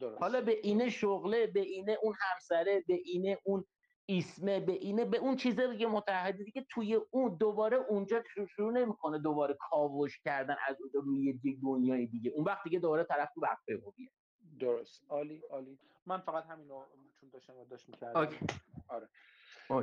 درست. حالا به اینه شغله، به اینه اون همسره، به اینه اون اسمه، به اینه به اون چیزه دیگه متحدی دیگه. توی اون دوباره اونجا شروع نمیکنه دوباره کاوش کردن از اون یه دنیای دیگه، اون وقت دیگه دوباره طرف تو وقفه هویت. درست. عالی عالی. من فقط همینو چون داشتم یادداشت می‌کردم. آره.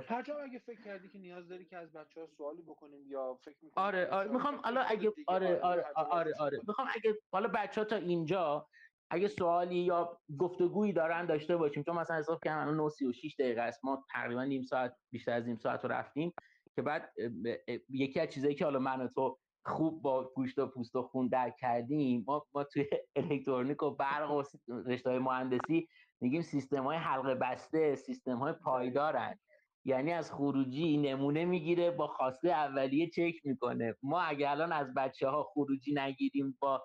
هر جا اگه فکر کردی که نیاز داری که از بچه‌ها سوالی بکنیم یا فکر می‌کنی آره آره می‌خوام حالا اگه آره آره آره آره می‌خوام اگه حالا بچه‌ها تا اینجا اگه سوالی یا گفتگویی دارن داشته باشیم، چون مثلا حساب کنم الان نه و سی و شش دقیقه است، ما تقریبا نیم ساعت بیشتر از نیم ساعت رو رفتیم که بعد یکی از چیزایی که حالا من و تو خوب با گوشت و پوست و خون درک کردیم، ما ما توی الکترونیک و برق و رشته‌های مهندسی میگیم سیستم‌های حلقه بسته، سیستم‌های پایدارن، یعنی از خروجی نمونه میگیره با خواسته اولیه چک میکنه. ما اگه الان از بچه‌ها خروجی نگیریم، با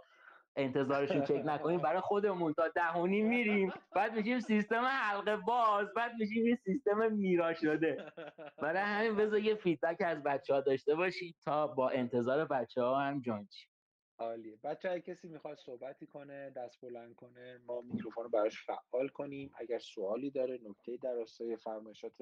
انتظارشون چک نکنیم، برای خودمون تا دهونی میریم، بعد میشیم سیستم حلقه باز، بعد میشیم یه سیستم میرا شده. برای همین بذار یه فیدبک از بچه‌ها داشته باشید تا با انتظار بچه‌ها هم جان چی. عالیه. بچه‌ها کسی میخواد صحبتی کنه، دست بلند کنه، ما میکروفون رو براش فعال کنیم. اگر سوالی داره، نکته‌ای در راستای فرمایشات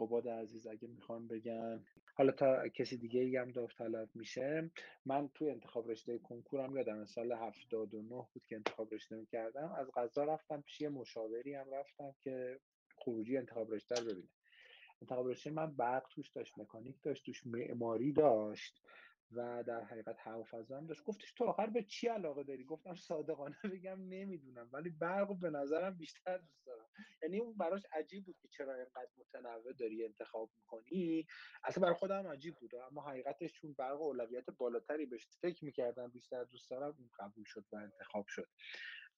قباد عزیز اگه میخوان بگن، حالا تا کسی دیگه ای هم داوطلب میشه. من توی انتخاب رشته کنکورم یادم سال هفتاد و نه بود که انتخاب رشته میکردم، از قضا رفتم پیش یه مشاوری هم رفتم که خروجی انتخاب رشته رو ببینه. انتخاب رشته من برق توش داشت، مکانیک داشت، توش معماری داشت و در حقیقت هوافضا هم داشت. گفتش تو آخر به چی علاقه داری؟ گفتم صادقانه بگم نمیدونم، ولی برقو به نظرم بیشتر دوست دارم. یعنی اون براش عجیب بود که چرا اینقدر متنوع داری انتخاب میکنی. اصلا برای خودم عجیب بود، اما حقیقتش چون برق اولویت بالاتری بهش فکر میکردم، بیشتر دوست دارم، این قبول شد و انتخاب شد.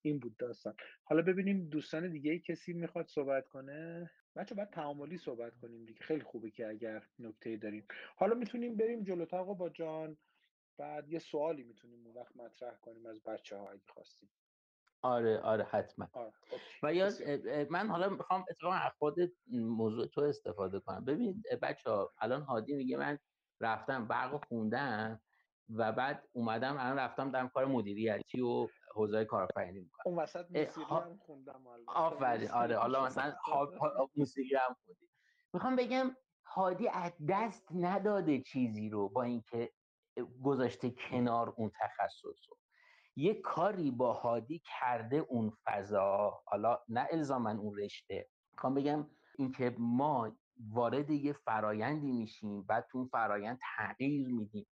این بود داستان. حالا ببینیم دوستان دیگه کسی میخواد صحبت کنه؟ بچه باید تعاملی صحبت کنیم دیگه. خیلی خوبه که اگر نکته‌ای داریم حالا میتونیم بریم جلوتر با جان، بعد یه سوالی میتونیم اون وقت مطرح کنیم از بچه‌ها اگه خواستیم. آره آره حتما. آره. و یا من حالا میخوام اتفاقا از خود موضوع تو استفاده کنم. ببین بچه‌ها، الان هادی میگه من رفتم برقو خوندم و بعد اومدم الان رفتم دارم کار مدیریتی و حوزه کارآفرینی می‌کنم. اون وسط موسیقی ها... هم خوندم. آفرین. آره حالا مثلا ها... موسیقی هم خوندی. میخوام بگم هادی از دست نداده چیزی رو، با اینکه گذاشته کنار اون تخصص رو، یه کاری با هادی کرده اون فضا، حالا نه الزاماً اون رشته. میخوام بگم اینکه ما وارد یه فرایندی میشیم، بعد تو اون فرایند تغییر میدیم،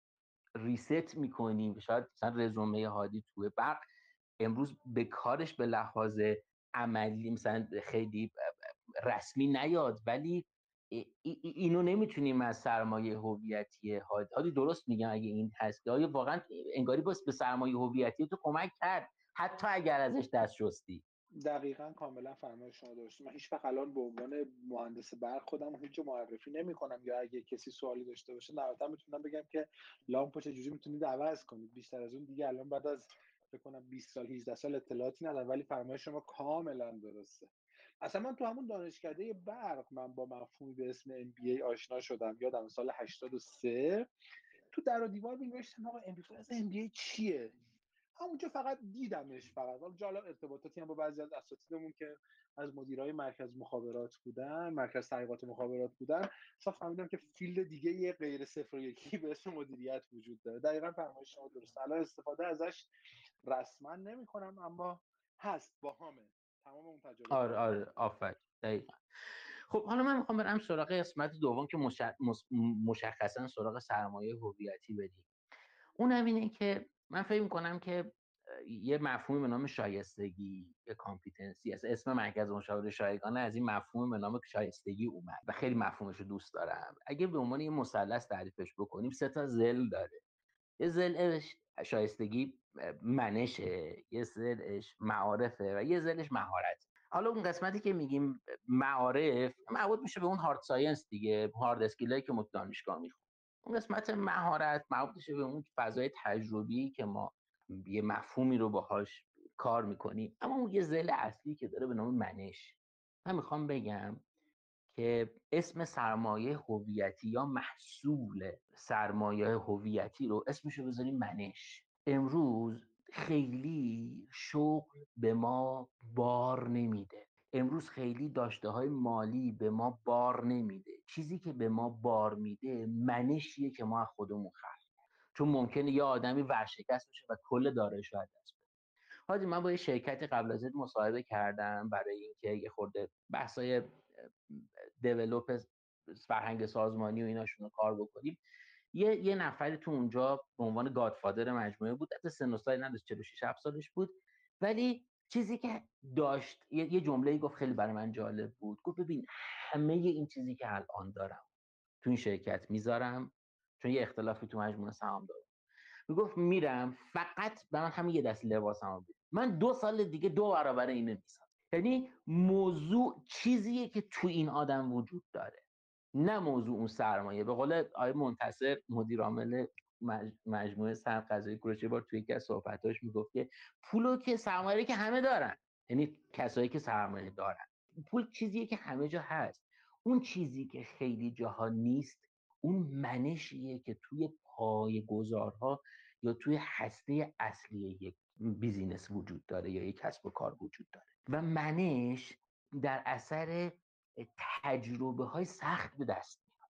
ریست میکنیم. شاید مثلا رزومه هادی توی برق امروز به کارش به لحاظ عملی مثلا خیلی رسمی نیاد، ولی اینو نمیتونیم از سرمایه هویتی هادی، درست میگم اگه این هست، هادی واقعا انگاری باز به سرمایه هویتی تو کمک کرد، حتی اگر ازش دست شستی. دقیقاً کاملا فرمایش شما درست. من هیچ وقت الان به عنوان مهندس برق خودم هیچ معرفی نمی‌کنم، یا اگه کسی سوالی داشته باشه نهایتا میتونم بگم که لامپو چجوری میتونید عوض کنید. بیشتر از اون دیگه الان بعد از فکر کنم بیست سال هجده سال اطلاعاتی ندارم، ولی فرمایش شما کاملا درسته. اصلا من تو همون دانشکده برق من با مفهومی به اسم ام بی ای آشنا شدم. یادم سال هشتاد و سه تو در و دیوار می‌نوشتم آقا ام بی ای چیه؟ همونجا فقط دیدمش. فقط جالب ارتباطاتی هم با بعضی از اساتیدمون که از مدیرای مرکز مخابرات بودن، مرکز تحقیقات مخابرات بودن، اصلا فهمیدم که فیلد دیگه یه غیر صفر و یکی به اسم مدیریت وجود داره. دقیقاً فرمایش شما درسته. الان استفاده ازش رسما نمی‌کنم، اما هست با همه تمام اون تجربه. آره آره آفر دقیقا. خب حالا من میخوام برم سراغ قسمت دوم که مشخ... مشخصا سراغ سرمایه هویتی بدیم. اون اینه که من فکر میکنم که یه مفهومی به نام شایستگی، یه کامپیتنسی، از اسم مرکز مشاوره شایگانه از این مفهوم به نام شایستگی اومد و خیلی مفهومش رو دوست دارم. اگه به عنوان یه مثلث تعریفش بکنیم سه تا ضلع داره. یه ضلعش شایستگی منشه، یه ضلعش معارفه و یه ضلعش مهارت. حالا اون قسمتی که میگیم معارف مربوط میشه به اون هارد ساینس دیگه، هارد اسکیلایی که ما دانشگاه میخونیم. اون قسمت مهارت مربوط میشه به اون فضای تجربی که ما یه مفهومی رو باهاش کار میکنیم. اما اون یه ضلع اصلی که داره به نام منش. من میخوام بگم که اسم سرمایه هویتی یا محصول سرمایه هویتی رو اسمش رو بذاریم منش. امروز خیلی شغل به ما بار نمیده، امروز خیلی داشته های مالی به ما بار نمیده. چیزی که به ما بار میده منشیه که ما خودمون خلق، چون ممکنه یه آدمی ورشکست بشه و کل دارایی‌شو از دست بده. حاجی من با یه شرکت قبل از این مصاحبه کردم برای اینکه یه خورده بحثای دیولپ فرهنگ سازمانی و ایناشونو کار بکنیم. یه یه نفری تو اونجا به عنوان گادفادر مجموعه بود، حتی سن و سالی نداشت، چهل و شش سالش بود، ولی چیزی که داشت یه جمله‌ای گفت خیلی برای من جالب بود. گفت ببین همه این چیزی که الان دارم تو این شرکت میذارم، چون یه اختلافی تو مجموعه سهام دارم. میگفت میرم فقط برام همین یه دست لباسمو بده، من دو سال دیگه دو برابر اینو میسازم. یعنی موضوع چیزیه که تو این آدم وجود داره، نه موضوع اون سرمایه. به قول آیه منتصر مدیر عامل مجموعه سهم غذایی کوروش بار توی یکی از صحبتاش میگفت که پولو که سرمایه‌ای که همه دارن، یعنی کسایی که سرمایه دارن، پول چیزیه که همه جا هست. اون چیزی که خیلی جاها نیست اون منشیه که توی پایه‌گذارها یا توی هسته اصلی یک بیزینس وجود داره یا یک کسب و کار وجود داره. و منش در اثر تجربه های سخت به دست میاد.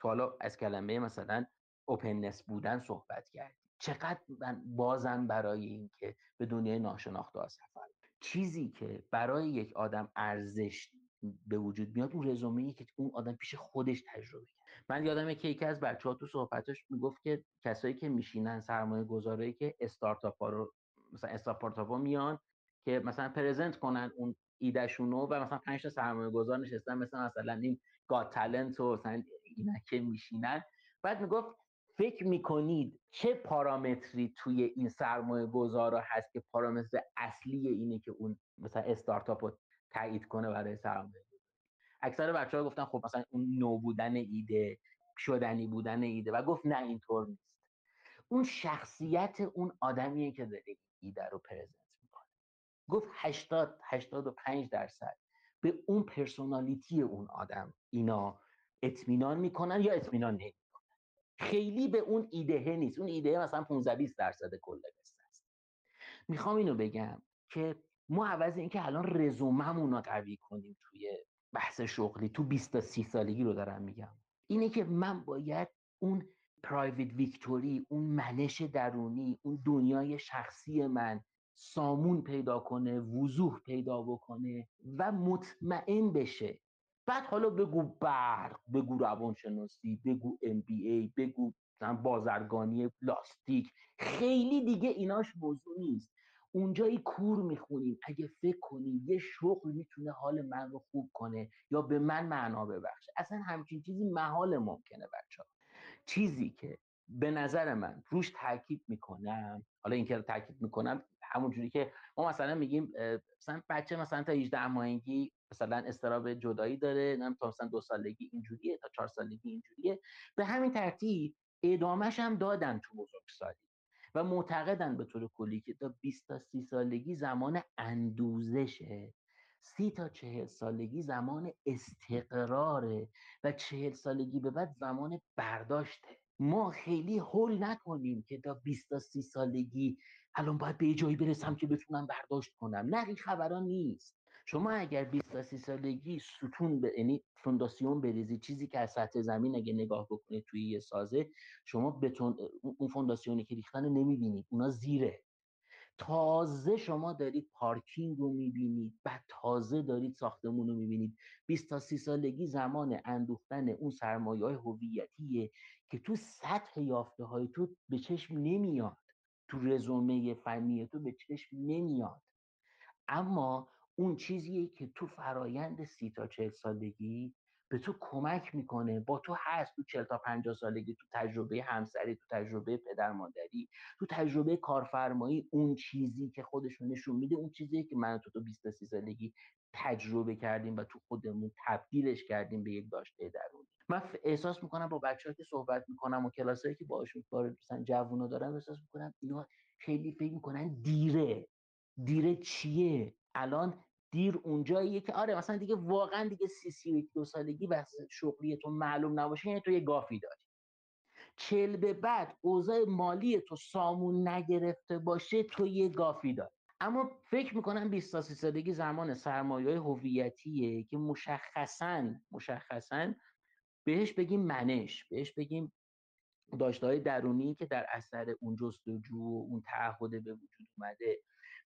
تو حالا از کلمه مثلا اوپننس بودن صحبت کرد، چقدر من بازم برای این که به دنیای ناشناخته ها سفر. چیزی که برای یک آدم ارزش به وجود میاد اون رزومه‌ای که اون آدم پیش خودش تجربه کرد. من یادمه که یکی از بچه‌ها تو صحبتاش میگفت که کسایی که میشینن سرمایه گذارایی که استارتاپ‌ها رو مثلا استارتاپ‌ها میان که مثلا پرزنت کنن اون ایدهشونو و مثلا پنج تا سرمایه گذار نشستن مثلا مثلا این گات تالنت و مثلا اینا که میشینن، بعد میگفت فکر میکنید چه پارامتری توی این سرمایه گذارا هست که پارامتر اصلی اینه که اون مثلا استارتاپو تایید کنه برای سرمایه؟ اکثر بچه‌ها گفتن خب مثلا اون نو بودن ایده، شدنی بودن ایده، و گفت نه اینطور نیست. اون شخصیت اون آدمیه که داره ایده رو پرزنت میکنه. گفت هشتاد هشتاد و پنج درصد به اون پرسونالیتی اون آدم اینا اطمینان میکنن یا اطمینان نمیکنن. خیلی به اون ایده نیست. اون ایده مثلا پانزده بیست درصد کل قصه است. میخوام اینو بگم که ما عوض اینکه الان رزوممون رو قوی کنیم توی بحث شغلی، تو بیست تا سی سالگی رو دارم میگم، اینه که من باید اون پرایوت ویکتوری، اون منش درونی، اون دنیای شخصی من سامون پیدا کنه، وضوح پیدا بکنه و مطمئن بشه. بعد حالا بگو برق، بگو روانشناسی، بگو ام بی ای، بگو بازرگانی پلاستیک، خیلی دیگه ایناش موضوع نیست. اونجایی کور میخونیم اگه فکر کنیم یه شغل میتونه حال من رو خوب کنه یا به من معنا ببخشه. اصلا همچین چیزی محال ممکنه بچه ها. چیزی که به نظر من روش تاکید میکنم، حالا این که رو تاکید میکنم همون جوری که ما مثلا میگیم مثلا بچه مثلا تا هجده ماهگی مثلا اضطراب جدایی داره، نه تا مثلا دو سالگی اینجوریه، تا چهار سالگی اینجوریه، به همین ترتیب ادامه‌ش هم دادن تو بزرگسالی. و معتقدن به طور کلی که تا بیست تا سی سالگی زمان اندوزشه، سی تا چهل سالگی زمان استقراره و چهل سالگی به بعد زمان برداشته. ما خیلی هول نکنیم که تا بیست تا سی سالگی الان باید به جایی برسم که بتونم برداشت کنم. نه، این خبرا نیست. شما اگر بیست تا سی سالگی ستون به یعنی فونداسیون بریزی، چیزی که از سطح زمین اگه نگاه بکنید توی یه سازه، شما بتون اون فونداسیونی که ریختن رو نمیبینید، اونا زیره. تازه شما دارید پارکینگ رو میبینید، بعد تازه دارید ساختمون رو میبینید. بیست تا سی سالگی زمان اندوختن اون سرمایه‌های هویتیه که تو سطح یافته‌های تو به چشم نمیاد، تو رزومه فنی تو به چشم نمیاد، اما اون چیزیه که تو فرایند سی تا چهل سالگی به تو کمک میکنه، با تو هست، تو چهل تا پنجاه سالگی، تو تجربه همسری، تو تجربه پدر مادری، تو تجربه کارفرمایی. اون چیزی که خودش نشون میده، اون چیزی که من تو تو بیست تا سی سالگی تجربه کردیم و تو خودمون تبدیلش کردیم به یک داشته درونی. من احساس میکنم با بچه‌ها که صحبت میکنم و کلاسایی که باهاشون کار مثلا جوونا دارم، احساس میکنم اینا خیلی فکر میکنن دیره. دیره چیه؟ الان دیر اونجاییه که آره مثلا دیگه واقعا دیگه سی سی دو سالگی بس شغلی تو معلوم نباشه، یعنی تو یه گافی داری. چهل به بعد اوضاع مالی تو سامون نگرفته باشه، تو یه گافی داری. اما فکر میکنم بیست تا سی سالگی زمان سرمایه‌های هویتیه که مشخصاً مشخصاً بهش بگیم منش، بهش بگیم داشته‌های درونی که در اثر اون جستجو و اون تعهد به وجود اومده.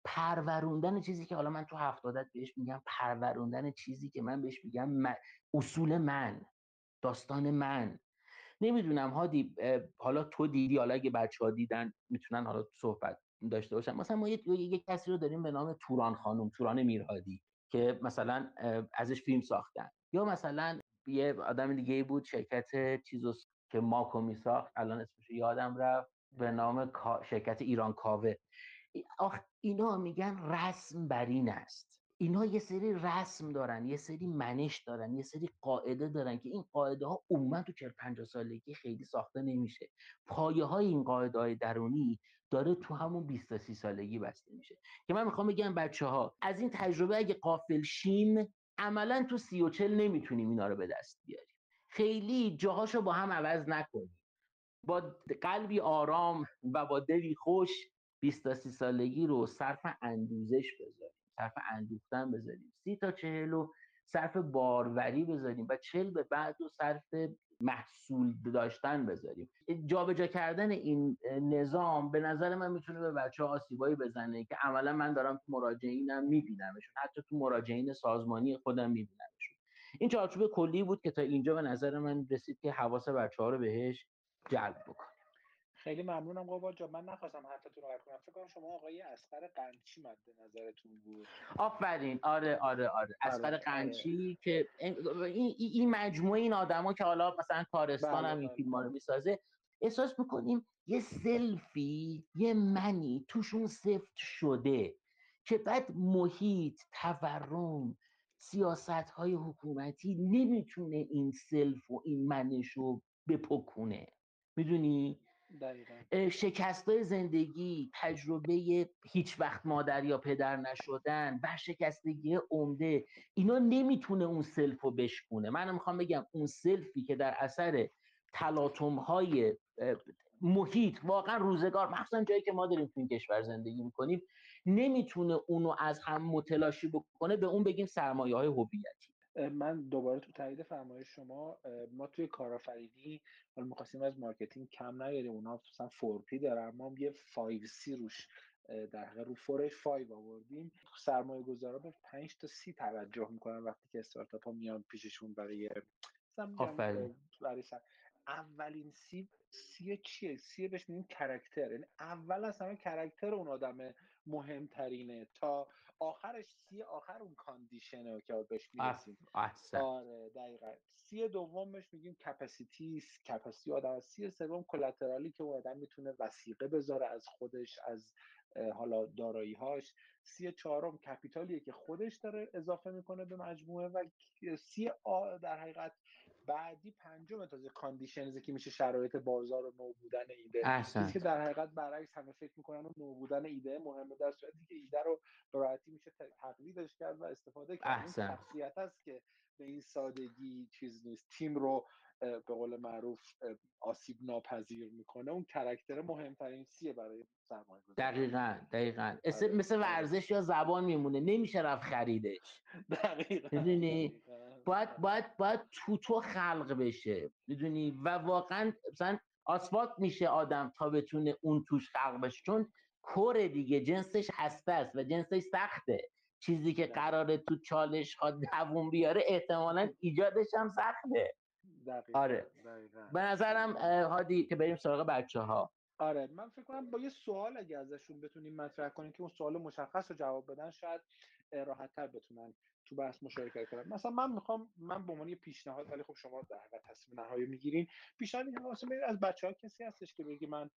پروروندن چیزی که حالا من تو هفت عادت بهش میگم، پروروندن چیزی که من بهش میگم من، اصول من، داستان من. نمیدونم هادی حالا تو دیدی، حالا اگه بچه‌ها دیدن میتونن حالا صحبت داشته باشن. مثلا ما یه یک کسی رو داریم به نام توران خانم، توران میرهادی، که مثلا ازش فیلم ساختن. یا مثلا یه آدم دیگه بود شرکت چیزو که ماکو میساخت، الان اسمش یادم رفت، به نام شرکت ایران کاوه. آخ اینا میگن رسم بر این است. اینا یه سری رسم دارن، یه سری منش دارن، یه سری قاعده دارن که این قاعده ها عموما تو چهل پنجاه سالگی خیلی ساخته نمیشه. پایه های این قاعده های درونی داره تو همون بیست تا سی سالگی بسته میشه. که من میخوام بگم بچه‌ها از این تجربه اگه غافل شین، عملا تو سی و چهل نمیتونیم اینا رو به دست بیاریم. خیلی جاهاشو با هم عوض نکنیم. با قلبی آرام و با دلی خوش بیست تا سی سالگی رو صرف اندوزش بذاریم، صرف اندوختن بذاریم، سی تا چهل رو صرف باروری بذاریم و چهل به بعد رو صرف محصول داشتن بذاریم. جابجا کردن این نظام به نظر من میتونه به بچه‌ها آسیبایی بزنه که عملا من دارم تو مراجعینم میبینمشون، حتی تو مراجعین سازمانی خودم میبینمشون. این چارچوب کلی بود که تا اینجا به نظر من رسید که حواس بچه‌ها رو بهش جلب بکنه. خیلی ممنونم قباد جان. من نخواستم حرفتون رو قطع کنم. فکر کنم شما آقای اصغر قنچی مد نظرتون بود. آفرین. آره آره آره اصغر قنچی که این این مجموعه این آدما که حالا مثلا کارستان هم این فیلم‌ها رو می‌سازه، احساس می‌کنیم یه سلفی، یه منی توشون سفت شده که بعد محیط، تورم، سیاست‌های حکومتی نمی‌تونه این سلف و این منشو بپکونه. می‌دونی؟ دقیقا. شکستای زندگی، تجربه هیچ وقت مادر یا پدر نشدن و شکستگی عمده، اینا نمیتونه اون سلف رو بشکونه. من میخوام بگم اون سلفی که در اثر تلاطم‌های محیط، واقعا روزگار، مخصوصا جایی که ما داریم تو این کشور زندگی میکنیم، نمیتونه اونو از هم متلاشی بکنه، به اون بگیم سرمایه‌های هویتی. من دوباره تو تایید فرمایش شما، ما توی کارآفرینی حالا می‌خواستیم از مارکتینگ کم نیاریم، اونا مثلا فور پی دارن، ما هم یه فایو سی روش در حقیقت رو فورش فایو آوردیم. سرمایه‌گذارا به پنج تا سی توجه می‌کنن وقتی که استارتاپ‌ها میان پیششون برای مثلا برای سر. اولین سی سی چیه؟ سی بهش میگیم کاراکتر. یعنی اول از همه کاراکتر اون آدمه مهمترینه، تا آخرش سی آخر اون کاندیشنه که بهش میرسیم. آره دقیقاً. سی دومش میگیم کپاسیتی، کپاسیتی آدم. سی سوم کلاترالی که اون آدم میتونه وثیقه بذاره از خودش، از حالا دارایی‌هاش. سی چهارم کپیتالیه که خودش داره اضافه میکنه به مجموعه. و سی آ در حقیقت بعدی پنجم تازه کاندیشنزه که میشه شرایط بازار و نو بودن ایده. چیزی که در حقیقت برعکس همه فکر میکنن و نو بودن ایده مهمه، در صورتی که ایده رو به راحتی میشه تقلیدش کرد و استفاده کرد. شخصیت هست که به این سادگی چیز نیست، تیم رو به قول معروف آسیب ناپذیر میکنه. اون کاراکتر مهمترین سیه برای سرمایه‌گذار. دقیقاً دقیقاً مثل ورزش یا زبان میمونه، نمیشه رفت خریدش. دقیقاً میدونی باید باید باید تو تو خلق بشه، میدونی، و واقعاً مثلا آسفالت میشه آدم تا بتونه اون توش خلق بشه، چون کور دیگه جنسش هسته است و جنسش سخته. چیزی که قراره تو چالش ها دووم بیاره احتمالاً ایجادش هم سخته. دقیقا. آره. دقیقا. به نظرم هادی که بریم سراغ بچه‌ها. آره من فکر کنم با یه سوال اگه ازشون بتونیم مطرح کنیم که اون سوال مشخص رو جواب بدن شاید راحت‌تر بتونن تو بحث مشارکت کنن. مثلا من میخوام من به عنوان یه پیشنهاد، ولی خب شما در واقع تصمیم نهایی میگیرین، پیشنهاد میگم واسه از بچه‌ها کسی هستش که بگه من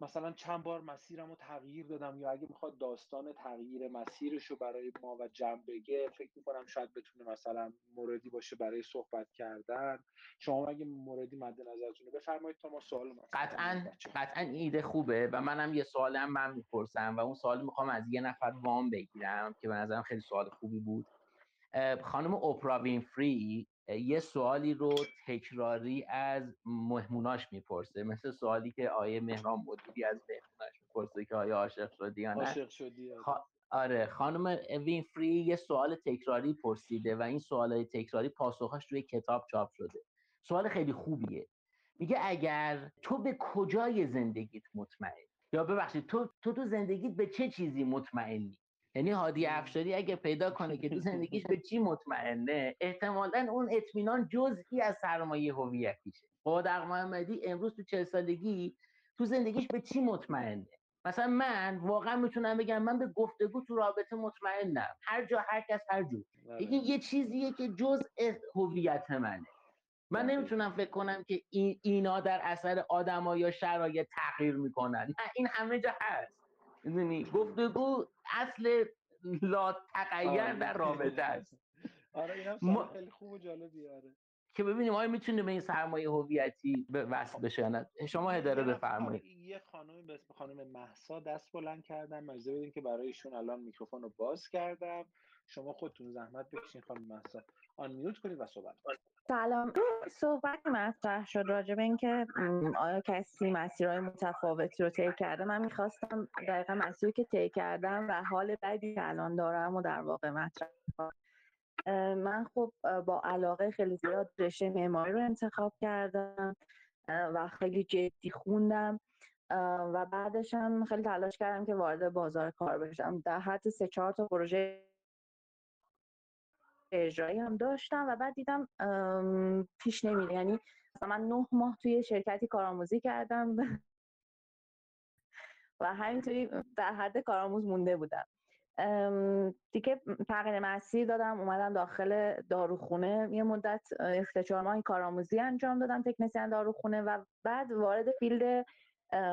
مثلا چند بار مسیرمو تغییر دادم، یا اگه میخواد داستان تغییر مسیرشو برای ما و جمع بگه فکر میکنم شاید بتونه مثلا موردی باشه برای صحبت کردن. شما اگه موردی مد نظرتونه بفرمایید تا ما سوال ما قطعاً قطعاً ایده خوبه و منم یه سوالم من میپرسم و اون سوال میخوام از یه نفر وام بگیرم که به نظرم خیلی سوال خوبی بود. خانم اپرا وینفری یه سوالی رو تکراری از مهموناش میپرسه، مثل سوالی که آیه مهران مدودی از مهموناش میپرسه که آیا عاشق شدی یا نه. عاشق شدی. خ... آره خانم وینفری یه سوال تکراری پرسیده و این سوالای تکراری پاسخاش توی کتاب چاپ شده. سوال خیلی خوبیه. میگه اگر تو به کجای زندگیت مطمئن، یا ببخشید تو تو تو زندگیت به چه چیزی مطمئنی؟ یعنی هادی افشاری اگه پیدا کنه که تو زندگیش به چی مطمئنه، احتمالاً اون اطمینان جزئی از سرمایه هویتیشه. قباد حق محمدی امروز تو چهل سالگی تو زندگیش به چی مطمئنه؟ مثلا من واقعا میتونم بگم من به گفتگو تو رابطه مطمئنم، هر جا هر کس هر جور. این یه چیزیه که جزء هویت منه. من نمیتونم فکر کنم که این اینا در اثر آدم‌ها یا شرایط تغییر میکنن. نه، این همه جا هست. می‌دونی گفتگو اصل لا تغییر در رابطه است. آره اینم سوال خیلی خوب و جالبیه. آره که ببینیم آیا میتونه به این سرمایه هویتی وصل بشه یا نه. شما اداره بفرمایید. یه خانمی به اسم خانم مهسا دست بلند کردم، اجازه بدین که برای ایشون الان میکروفون رو باز کردم. شما خودتون زحمت بکشین خانم مهسا، آن میوت کنید و صحبت کنید. سلام. صحبت مطرح شد راجع به اینکه آیا کسی مسیرهای متفاوتی رو طی کرده. من میخواستم دقیقاً مسیری که طی کردم و حال بدی که الان دارم و در واقع مطرح کنم. من خب با علاقه خیلی زیاد رشته معماری رو انتخاب کردم و خیلی جدی خوندم و بعدش هم خیلی تلاش کردم که وارد بازار کار بشم. در حد سه چهار تا پروژه اجرایی هم داشتم و بعد دیدم پیش نمیره. یعنی من نه ماه توی شرکتی کارآموزی کردم و همینطوری در حد کارآموز مونده بودم. دیگه تغییر مسیر دادم، اومدم داخل داروخونه، یه مدت چهار ماه کارآموزی انجام دادم، تکنسین داروخونه، و بعد وارد فیلد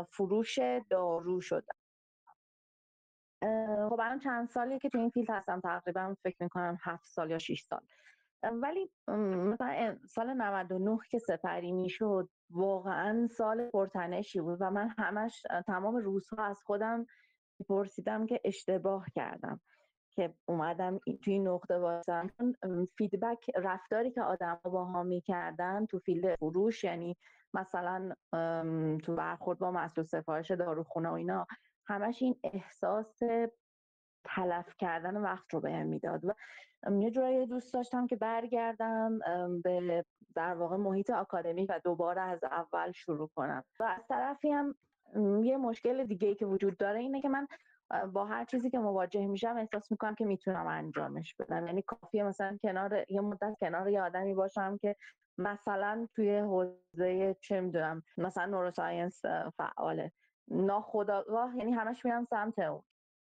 فروش دارو شدم. خب الان چند سالیه که تو این فیلد هستم، تقریبا فکر میکنم هفت سال یا شیش سال. ولی مثلا سال نود و نه که سپری میشد واقعا سال پرتنشی بود و من همش تمام روزها از خودم پرسیدم که اشتباه کردم که اومدم تو این نقطه واسم. فیدبک رفتاری که آدم ها با ها میکردن تو فیلد فروش، یعنی مثلا تو برخورد با مسئول سفارش داروخونه و اینا، همش این احساس تلف کردن وقت رو بهم میداد و یه جورایی دوست داشتم که برگردم به در واقع محیط آکادمیک و دوباره از اول شروع کنم. و از طرفی هم یه مشکل دیگه‌ای که وجود داره اینه که من با هر چیزی که مواجه میشم احساس میکنم که میتونم انجامش بدم. یعنی کافیه مثلا کنار یه مدت کنار یه آدمی باشم که مثلا توی حوزه چه میدونم مثلا نوروساینس فعاله، ناخودآگاه یعنی همش میرم سمت اون.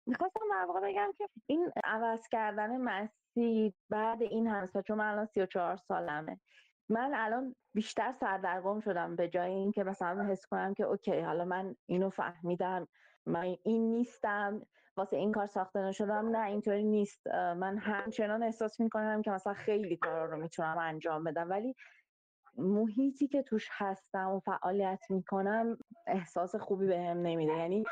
میخواستم در واقع بگم که این عوض کردن مسیر بعد این همسال، چون من الان سی و چهار سالمه، من الان بیشتر سردرگم شدم به جای این که مثلا حس کنم که اوکی حالا من اینو فهمیدم، من این نیستم، واسه این کار ساخته نشدم. نه اینطوری نیست. من همچنان احساس میکنم که مثلا خیلی کارا رو میتونم انجام بدم، ولی محیطی که توش هستم و فعالیت میکنم احساس خوبی بهم نمیده. یعنی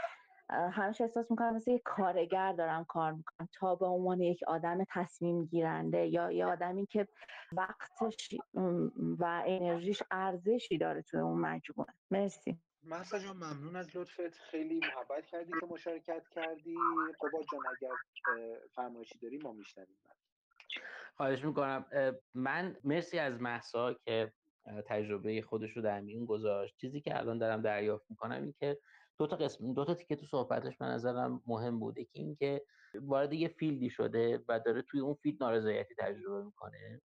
همیشه احساس میکنم مثل یک کارگر دارم کار میکنم تا به عنوان یک آدم تصمیم گیرنده یا یه آدمی که وقتش و انرژیش ارزشی داره توی اون مجموعه. مرسی محسا جان، ممنون از لطفت، خیلی محبت کردی که مشارکت کردی. قباد جان اگر فرمایشی داری ما میشنویم. خواهش میکنم. من مرسی از محسا که تجربه خودش رو در میون گذاشت. چیزی که الان دارم دریافت میکنم این که دو تا قسم دو تا تیکه تو صحبتش به نظرم مهم بود. یکی این که وارد یه فیلدی شده و داره توی اون فیلد نارضایتی تجربه میکنه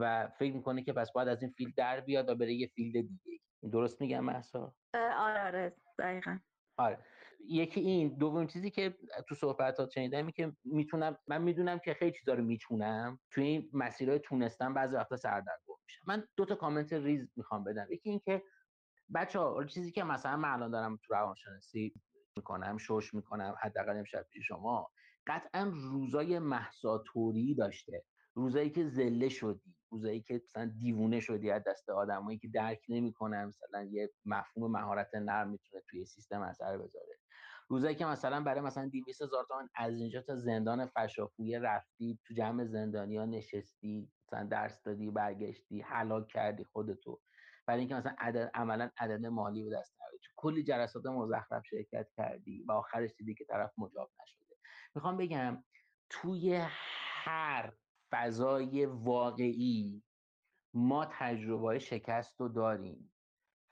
و فکر میکنه که پس باید از این فیلد در بیاد و بره یه فیلد دیگه. درست میگم محسا؟ آره آره دقیقاً. آره یکی این. دومین چیزی که تو صحبتات شنیدم که میتونم من میدونم که خیلی چیزا رو میتونم، توی این مسیرهای تونستم بعضی وقتا سردرگم میشم. من دو تا کامنت ریز میخوام بدم. یکی این که بچه‌ها چیزی که مثلا من الان دارم تو روانشناسی میکنم، شوش میکنم، حداقل امشب پیش شما، قطعا روزای محساتوری داشته، روزایی که ذله شدی، روزایی که مثلا دیوونه شدی از دست آدمایی که درک نمی‌کنن مثلا یه مفهوم مهارت نرم میتونه توی سیستم اثر بذاره، روزایی که مثلا برای مثلا دویست هزار تومان از اینجا تا زندان فشافویه رفتی، تو جمع زندانیا نشستی، مثلا درس دادی، برگشتی، هلاک کردی خودتو برای اینکه مثلا عدد عملا عدد مالی به دست نیاری، تو کلی جلسات مزخرف شرکت کردی و آخرش دیدی که طرف مجاب نشده. میخوام بگم توی هر فضای واقعی ما تجربه شکست رو داریم،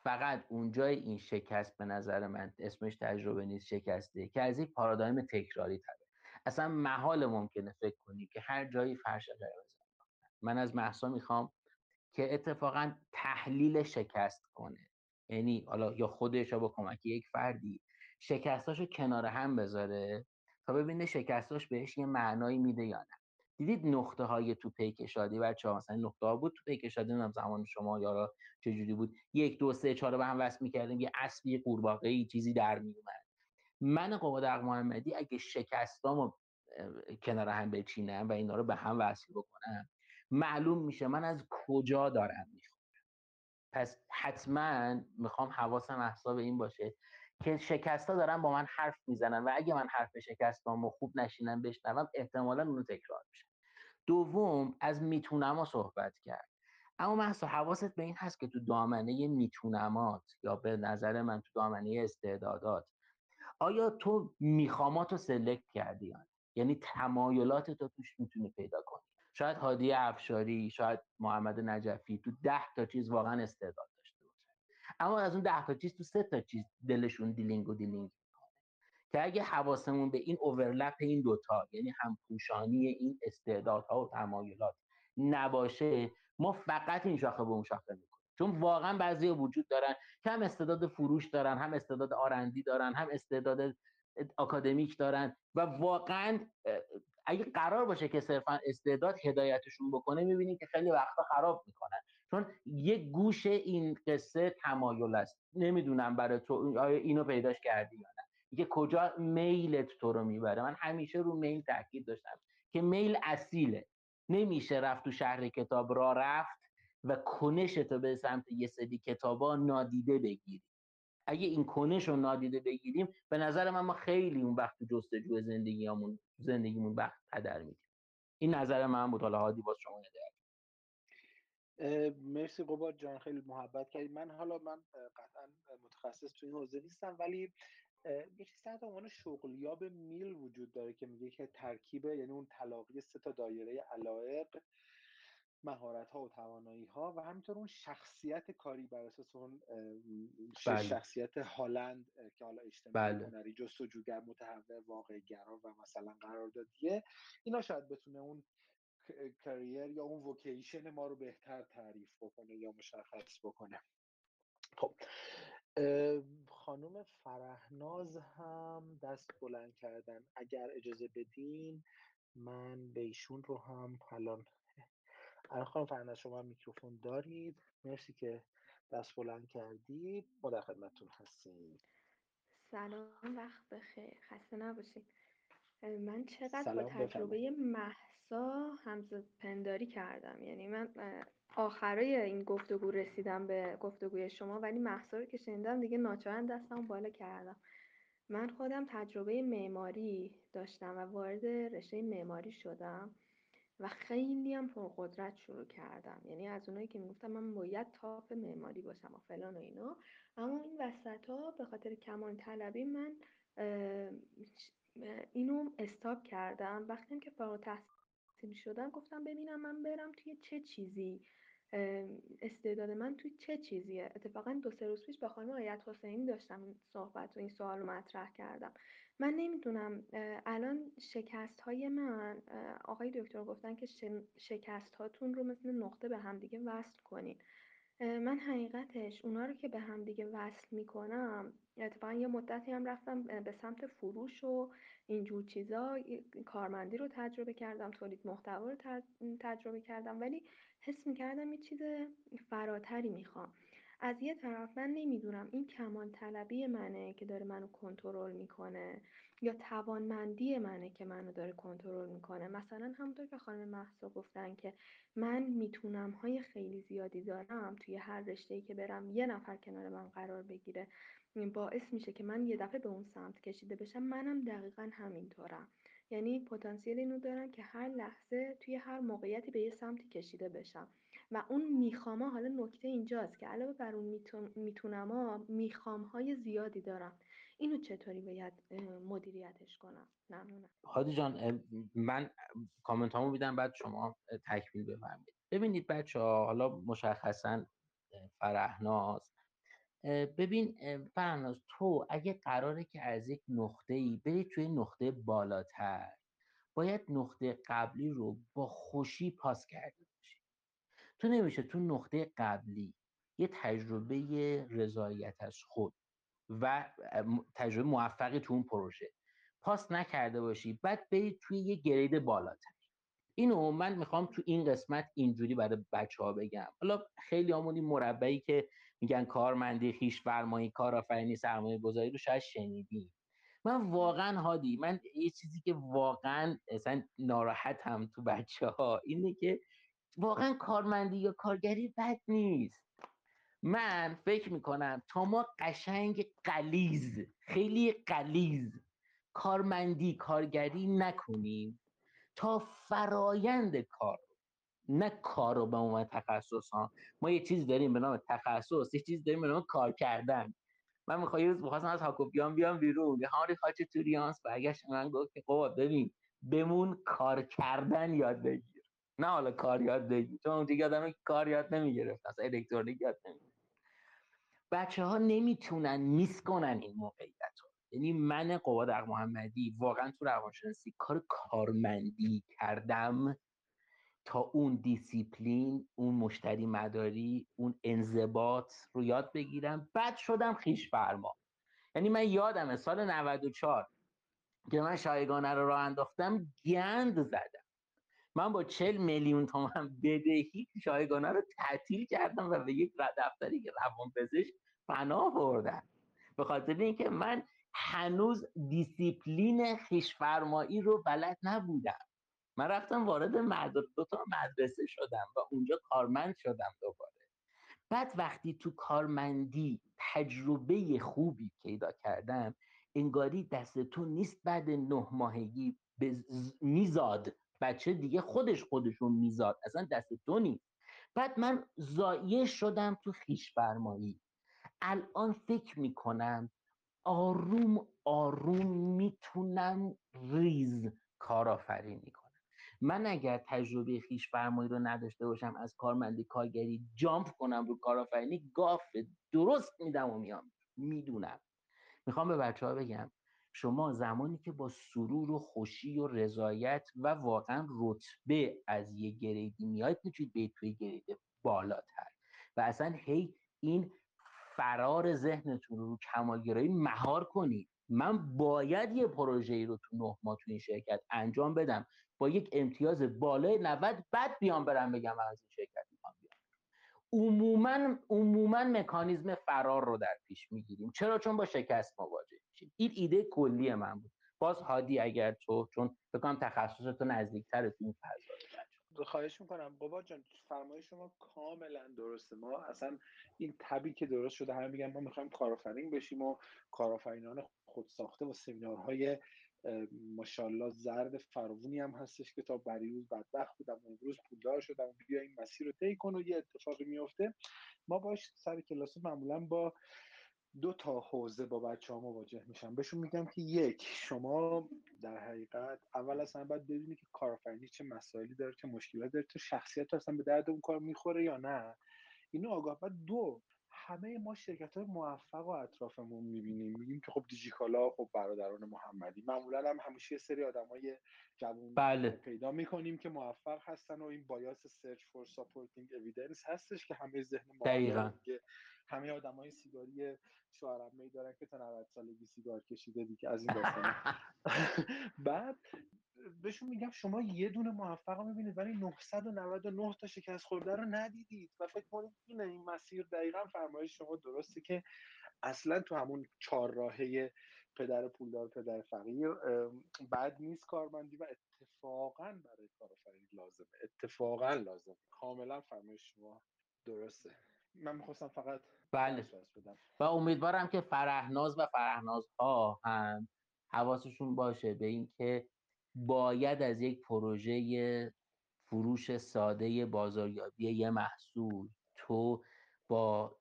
فقط اونجای این شکست به نظر من اسمش تجربه نیست، شکسته که از این پارادایم تکراری تره. اصلا محال ممکنه فکر کنی که هر جایی فرش قرمز. من از مهسا میخوام که اتفاقا تحلیل شکست کنه، یعنی حالا یا خودش یا با کمک یک فردی شکستاشو کنار هم بذاره تا ببینه شکستاش بهش یه معنایی میده یا نه. دیدید نقطه های تو پیک شادی بچه‌ها، مثلا نقطه ها بود تو پیک شادی، نمیدونم زمان شما یارا چه جوری بود، یک دو سه چهار به هم وصل می‌کردیم، یه اسبی قورباغه‌ای چیزی در میومد. من قباد حق محمدی اگه شکستامو کنار هم بچینم و اینا رو به هم وصل بکنم، معلوم میشه من از کجا دارم میخورم. پس حتما میخوام حواسم حساب این باشه که شکستا دارن با من حرف میزنن و اگه من حرف شکستامو خوب نشینم بشنوم، احتمالاً اونو تکرار میشه. دوم، از میتونما صحبت کرد، اما محسا حواست به این هست که تو دامنه میتونمات یا به نظر من تو دامنه استعدادات، آیا تو میخواماتو سلکت کردی یا نه؟ یعنی تمایلات تو توش میتونی پیدا کنی. شاید هادی افشاری، شاید محمد نجفی تو ده تا چیز واقعا استعداد داشته باشن، اما از اون ده تا چیز تو سه تا چیز دلشون دیلینگ و دیلینگ که اگه حواسمون به این اوورلپ این دوتا، یعنی همپوشانی این استعدادها و تمایلات نباشه، ما فقط این شاخه به اون شاخه میکنیم. چون واقعا بعضیا وجود دارن که هم استعداد فروش دارن، هم استعداد آرندی دارن، هم استعداد اکادمیک دارن و واقعا اگه قرار باشه که صرفا استعداد هدایتشون بکنه، میبینیم که خیلی وقتا خراب میکنن. چون یه گوش این قصه تمایل است، نمیدونم برای تو آیا اینو پیداش کردی یا نه، یه کجا میلت تو رو میبره. من همیشه رو میل تاکید داشتم که میل اصیله، نمیشه رفت تو شهر کتاب را رفت و کنشتو به سمت یه سری کتابا نادیده بگیری. اگه این کنش رو نادیده بگیریم، به نظر من ما خیلی اون وقت جستجوی زندگیمون زندگیمون وقت هدر میدیم. این نظر من بود. حالا هادی باز شما ندارد. مرسی قباد جان، خیلی محبت کردی. من حالا من قطعا متخصص تو این حوزه نیستم، ولی یه چیز تحت عنوان شغلیاب میل وجود داره که میگه که ترکیب، یعنی اون تلاقی سه تا دایره علایق، مهارت ها و توانایی ها و همینطور اون شخصیت کاری بر اساس اون بله. شخصیت هالند که حالا اجتماعی بله. هنری، جستجوگر، متحول، واقع‌گرا و مثلا قراردادیه، اینا شاید بتونه اون کریر یا اون وکیشن ما رو بهتر تعریف بکنه یا مشخص بکنه. خب خانم فرهناز هم دست بلند کردن، اگر اجازه بدین من به ایشون رو هم الان الان خانم فرهناز شما میکروفون دارید؟ مرسی که دست بلند کردید، ما در خدمتتون هستیم. سلام، وقت بخیر، خسته نباشید. من چقدر با تجربه مهسا همزه‌پنداری کردم، یعنی من آخرای این گفتگو رسیدم به گفتگوی شما، ولی مهسا رو که شنیدم دیگه ناچارن دستم بالا کردم. من خودم تجربه معماری داشتم و وارد رشته معماری شدم و خیلی هم پرقدرت شروع کردم، یعنی از اونایی که میگفتم من باید تاپ معماری باشم و فلان و اینا، اما این وسطا به خاطر کمال طلبی من اینو استاپ کردم. وقتی که فارغ التحصیل شدم گفتم ببینم من برم توی چه چیزی استعداد من توی چه چیزیه. اتفاقا دو سه روز پیش با خانم آیت حسینی داشتم این صحبت و این سوال رو مطرح کردم. من نمیدونم الان شکست های من، آقای دکتر گفتن که شکست هاتون رو مثل نقطه به هم دیگه وصل کنین. من حقیقتش اونا رو که به هم دیگه وصل میکنم، اتفاقا یه مدتی هم رفتم به سمت فروش و اینجور چیزا، کارمندی رو تجربه کردم، تولید محتوا رو تجربه کردم، ولی حس میکردم یه چیز فراتری میخوام. از یه طرف من نمیدونم این کمال طلبی منه که داره منو کنترل میکنه یا توانمندی منه که منو داره کنترل میکنه. مثلا همونطور که خانم محسا گفتن که من میتونم های خیلی زیادی دارم، توی هر رشته‌ای که برم یه نفر کنار من قرار بگیره باعث میشه که من یه دفعه به اون سمت کشیده بشم. منم دقیقاً همینطورم، یعنی پتانسیل اینو دارم که هر لحظه توی هر موقعیتی به یه سمتی کشیده بشم و اون میخوام. حالا نکته اینجاست که علاوه بر اون میتونم ها میخوام های زیادی دارم. اینو چطوری باید مدیریتش کنم؟ ممنونم. هادی جان، من کامنت هامو میدم بعد شما تکمیل بفرمایید. ببینید بچه‌ها، حالا مشخصا فرهناز، ببین فرهناز، تو اگه قراره که از یک نقطه‌ای بری توی نقطه بالاتر، باید نقطه قبلی رو با خوشی پاس کرده باشی. تو نمیشه تو نقطه قبلی یه تجربه رضایت از خود و تجربه موفقی تو اون پروژه پاس نکرده باشی، بعد بری توی یه گرید بالاتر. اینو من میخوام تو این قسمت اینجوری برای بچه‌ها بگم. حالا خیلی همونی مربعی که میگن کارمندی، خویش فرمایی، کارآفرینی، سرمایه گذاری رو شاید شنیدی. من واقعا هادی، من یه چیزی که واقعا اصلا ناراحتم تو بچه‌ها اینه که واقعا کارمندی یا کارگری بد نیست. من فکر میکنم تا ما قشنگ غلیظ، خیلی غلیظ کارمندی کارگری نکنیم، تا فرایند کار، نه کار رو به عنوان تخصص ها. ما یه چیز داریم به نام تخصص، یه چیز داریم به نام کار کردن. من میخوام یه روز بخواستم از هاکوپیان بیام بیرون، یه هاری خاچه تو ریانس برگشت من گفت که قباد ببین بمون کار کردن یاد بگیر، نه حالا کار یاد بگیر، چون اون دیگه آدم کار یاد نمیگرفت، اصلا الکترونیک یاد نمیگرفت. بچه‌ها نمیتونن میس کنن این موقعیت رو. یعنی من قباد حق محمدی واقعا تو روانشناسی کار کارمندی کردم تا اون دیسیپلین، اون مشتری مداری، اون انضباط رو یاد بگیرم، بعد شدم خویش فرما. یعنی من یادمه سال نود و چهار که من شایگانه رو راه انداختم، گند زدم. من با چهل میلیون تومن بدهی شایگانه رو تعطیل کردم و به یک دفتری که روانپزشک پناه بردم، به خاطر اینکه من هنوز دیسیپلین خویش فرمایی رو بلد نبودم. من رفتم وارد مدرسه، دو تا مدرسه شدم و اونجا کارمند شدم دوباره. بعد وقتی تو کارمندی تجربه خوبی پیدا کردم، انگاری دست تو نیست. بعد نه ماهگی بز... میزاد بچه دیگه خودش خودشون میزاد، اصلا دست تو نیست. بعد من زایه شدم تو خویش فرمایی. الان فکر میکنم آروم آروم میتونم ریز کارآفرینی کنم. من اگر تجربه خویش فرمایی رو نداشته باشم، از کارمندی کارگری جامپ کنم رو کارآفرینی، گاف درست میدم و میام. میدونم میخوام به بچه‌ها بگم شما زمانی که با سرور و خوشی و رضایت و واقعا رتبه از یه گریدی میاید، میتونید به توی گریده بالاتر و اصلا هی این فرار ذهنتون رو کمالگرایی مهار کنید. من باید یه پروژه‌ای رو تو نه ماه تو این شرکت انجام بدم با یک امتیاز بالای نود، بعد بیام برم بگم من از این شرکت میخوام بیام. عموما عموما مکانیزم فرار رو در پیش میگیریم. چرا؟ چون با شکست مواجه میشیم. این ایده کلی من بود. باز هادی اگر تو، چون فکر کنم تخصص تو نزدیک‌تره تو این فضا، خواهش میکنم قباد جان، فرمایش شما کاملا درسته. ما اصلا این تبی که درست شده، همه میگن ما میخوایم کارآفرین بشیم و کارآفرینان خودساخته و سمینارهای ماشاءالله زرد فراوانی هم هستش که تا بریروز بدبخت بودم امروز پولدار شدم و بیا این مسیر رو طی کن و یه اتفاقی میفته. ما باش سر کلاس معمولا با دو تا حوزه با بچه‌ها مواجه میشم. بهشون میگم که یک، شما در حقیقت اول اصلا باید بدونی که کارآفرینی چه مسائلی داره، چه مشکلات داره، تو شخصیت اصلا به درد اون کار میخوره یا نه، اینو آگاه. بعد دو، همه ما شرکت‌های موفق و اطرافمون میبینیم، میگیم که خب دیجیکالا، خب برادران محمدی، معمولا هم همیشه سری آدمای جوون بله. پیدا میکنیم که موفق هستن و این بایاس سرچ فور ساپورتینگ اوییدنس هستش که همه ذهن ما که همه آدمای سیگاری شوهرمه‌ای دارن که تا نود سالگی سیگار کشیده دیگه از این داستانا. بعد بهشون میگم شما یه دونه موفقو میبینید ولی نهصد و نود و نه تا شکست خورده رو ندیدید و فکر کنید اینه این مسیر. دقیقاً فرمایش شما درسته که اصلاً تو همون چهارراهه پدر پولدار پدر فقیر بد نیست کارمندی و اتفاقاً برای کارآفرینی لازمه، اتفاقاً لازمه. کاملاً فرمایش شما درسته. من میخواستم فقط بله بدم و امیدوارم که فرهناز و فرهنازها هم حواسشون باشه به این که باید از یک پروژه فروش ساده بازاریابی یه محصول تو با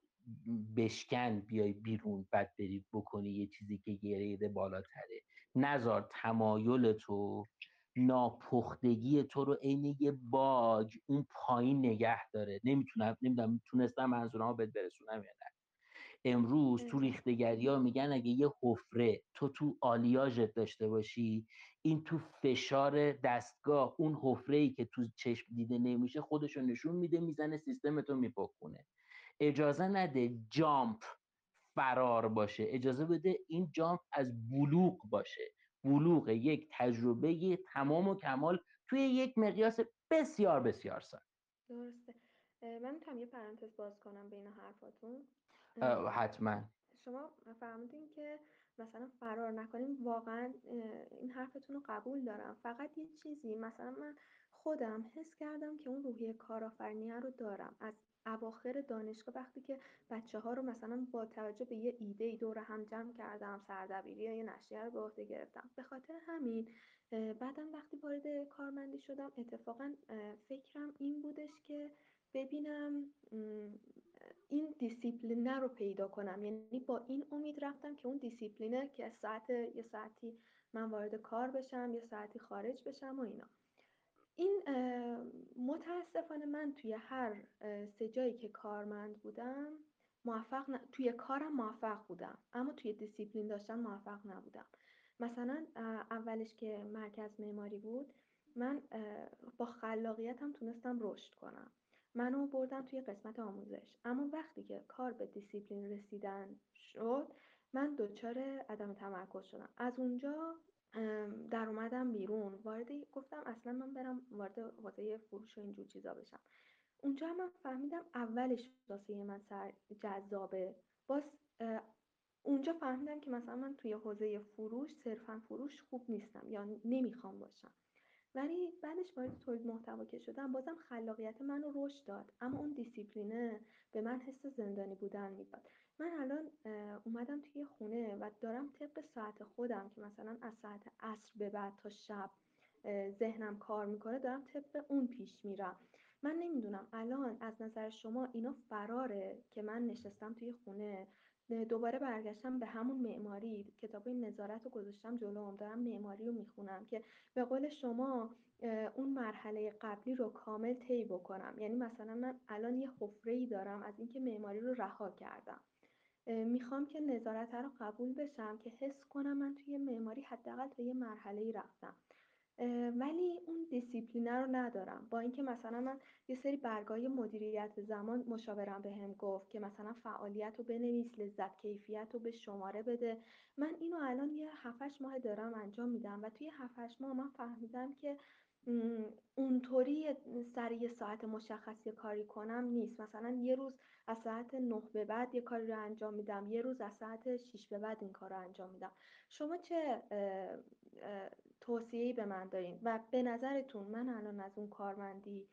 بشکن بیای بیرون، بعد بری بکنی یه چیزی که گرید بالاتره. نذار تمایل تو، ناپختگی تو رو عین یه باج اون پایین نگه داره. نمیتونم نمیدونم میتونستم منظورمو بهت برسونم یا نه. امروز تو ریختگری‌ها میگن اگه یه حفره تو تو آلیاژت داشته باشی، این تو فشار دستگاه اون حفره‌ای که تو چشم دیده نمیشه خودشو نشون میده، میزنه سیستمتو میپکونه. اجازه نده جامپ فرار باشه، اجازه بده این جامپ از بلوغ باشه، بلوغ یک تجربه یک تمام و کمال توی یک مقیاس بسیار بسیار ساده. درسته. من میتونم یه پرانتز باز کنم بین حرفاتون؟ حتما. شما فهمیدین که مثلا فرار نکنیم، واقعا این حرفتون رو قبول دارم. فقط یه چیزی، مثلا من خودم حس کردم که اون روحیه کارآفرینی رو دارم از اواخر دانشگاه، وقتی که بچه ها رو مثلا با توجه به یه ایده ای دور هم جمع کردم، سردبیری یا یه نشریه رو به عهده گرفتم. به خاطر همین بعدم وقتی وارد کارمندی شدم، اتفاقا فکرم این بودش که ببینم این دیسیپلینه رو پیدا کنم، یعنی با این امید رفتم که اون دیسیپلینه که ساعت یه ساعتی من وارد کار بشم، یه ساعتی خارج بشم و اینا. این متاسفانه من توی هر سه جایی که کارمند بودم موفق ن... توی کارم موفق بودم، اما توی دیسیپلین داشتن موفق نبودم. مثلا اولش که مرکز معماری بود، من با خلاقیتم تونستم رشد کنم، منو بردم توی قسمت آموزش. اما وقتی که کار به دیسیپلین رسیدن شد، من دچار عدم تمرکز شدم. از اونجا در اومدم بیرون، وارد گفتم اصلا من برم وارد حوزه فروش و اینجور چیزا بشم. اونجا من فهمیدم اولش واسه من سر جذابه، باز اونجا فهمیدم که مثلا من توی حوزه فروش صرفا فروش خوب نیستم یا نمیخوام باشم. ولی بعدش وارد تولید محتوا که شدم، بازم خلاقیت منو رشد داد، اما اون دیسیپلینه به من حس زندانی بودن میداد. من الان اومدم توی خونه و دارم طبق ساعت خودم که مثلا از ساعت عصر به بعد تا شب ذهنم کار میکنه، دارم طبق اون پیش میرم. من نمیدونم الان از نظر شما اینا فراره که من نشستم توی خونه، دوباره برگشتم به همون معماری، کتابای نظارت رو گذاشتم جلوم، دارم معماری رو میخونم که به قول شما اون مرحله قبلی رو کامل طی بکنم؟ یعنی مثلا من الان یه حفره‌ای دارم از اینکه معماری رو رها کردم، میخوام که نظارت رو قبول بشم که حس کنم من توی معماری حداقل تا یه مرحله‌ای رفتم، ولی اون دیسیپلینه رو ندارم. با اینکه مثلا من یه سری برگای مدیریت زمان مشاورم به هم گفت که مثلا فعالیت رو بنویس، لذت کیفیت رو به شماره بده، من اینو الان یه هفت هشت ماه دارم انجام میدم و توی هفت هشت ماه من فهمیدم که اونطوری سر یه ساعت مشخصی کاری کنم نیست. مثلا یه روز از ساعت نه به بعد یه کاری رو انجام میدم، یه روز از ساعت شش به بعد این کار رو انجام میدم. شما چه توصیه‌ای به من دارین و به نظرتون من الان از اون کارمندی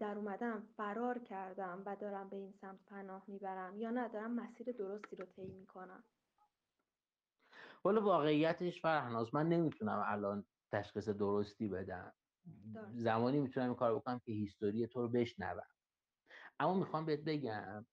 در اومدم فرار کردم و دارم به این سمت پناه میبرم یا نه دارم مسیر درستی رو طی میکنم؟ ولی واقعیتش فرهناز، من نمیتونم الان تشخیص درستی بدم. دارد. زمانی میتونم این کار بکنم که هیستوری تو رو بشنوم، اما میخوام بهت بگم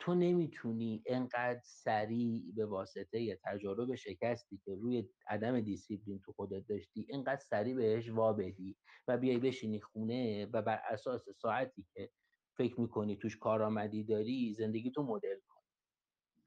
تو نمیتونی انقدر سریع به واسطه یه تجارب شکستی که روی عدم دیسیپلین تو خودت داشتی انقدر سریع بهش وا بدی و بیای بشینی خونه و بر اساس ساعتی که فکر میکنی توش کارآمدی داری زندگی تو مدل کن.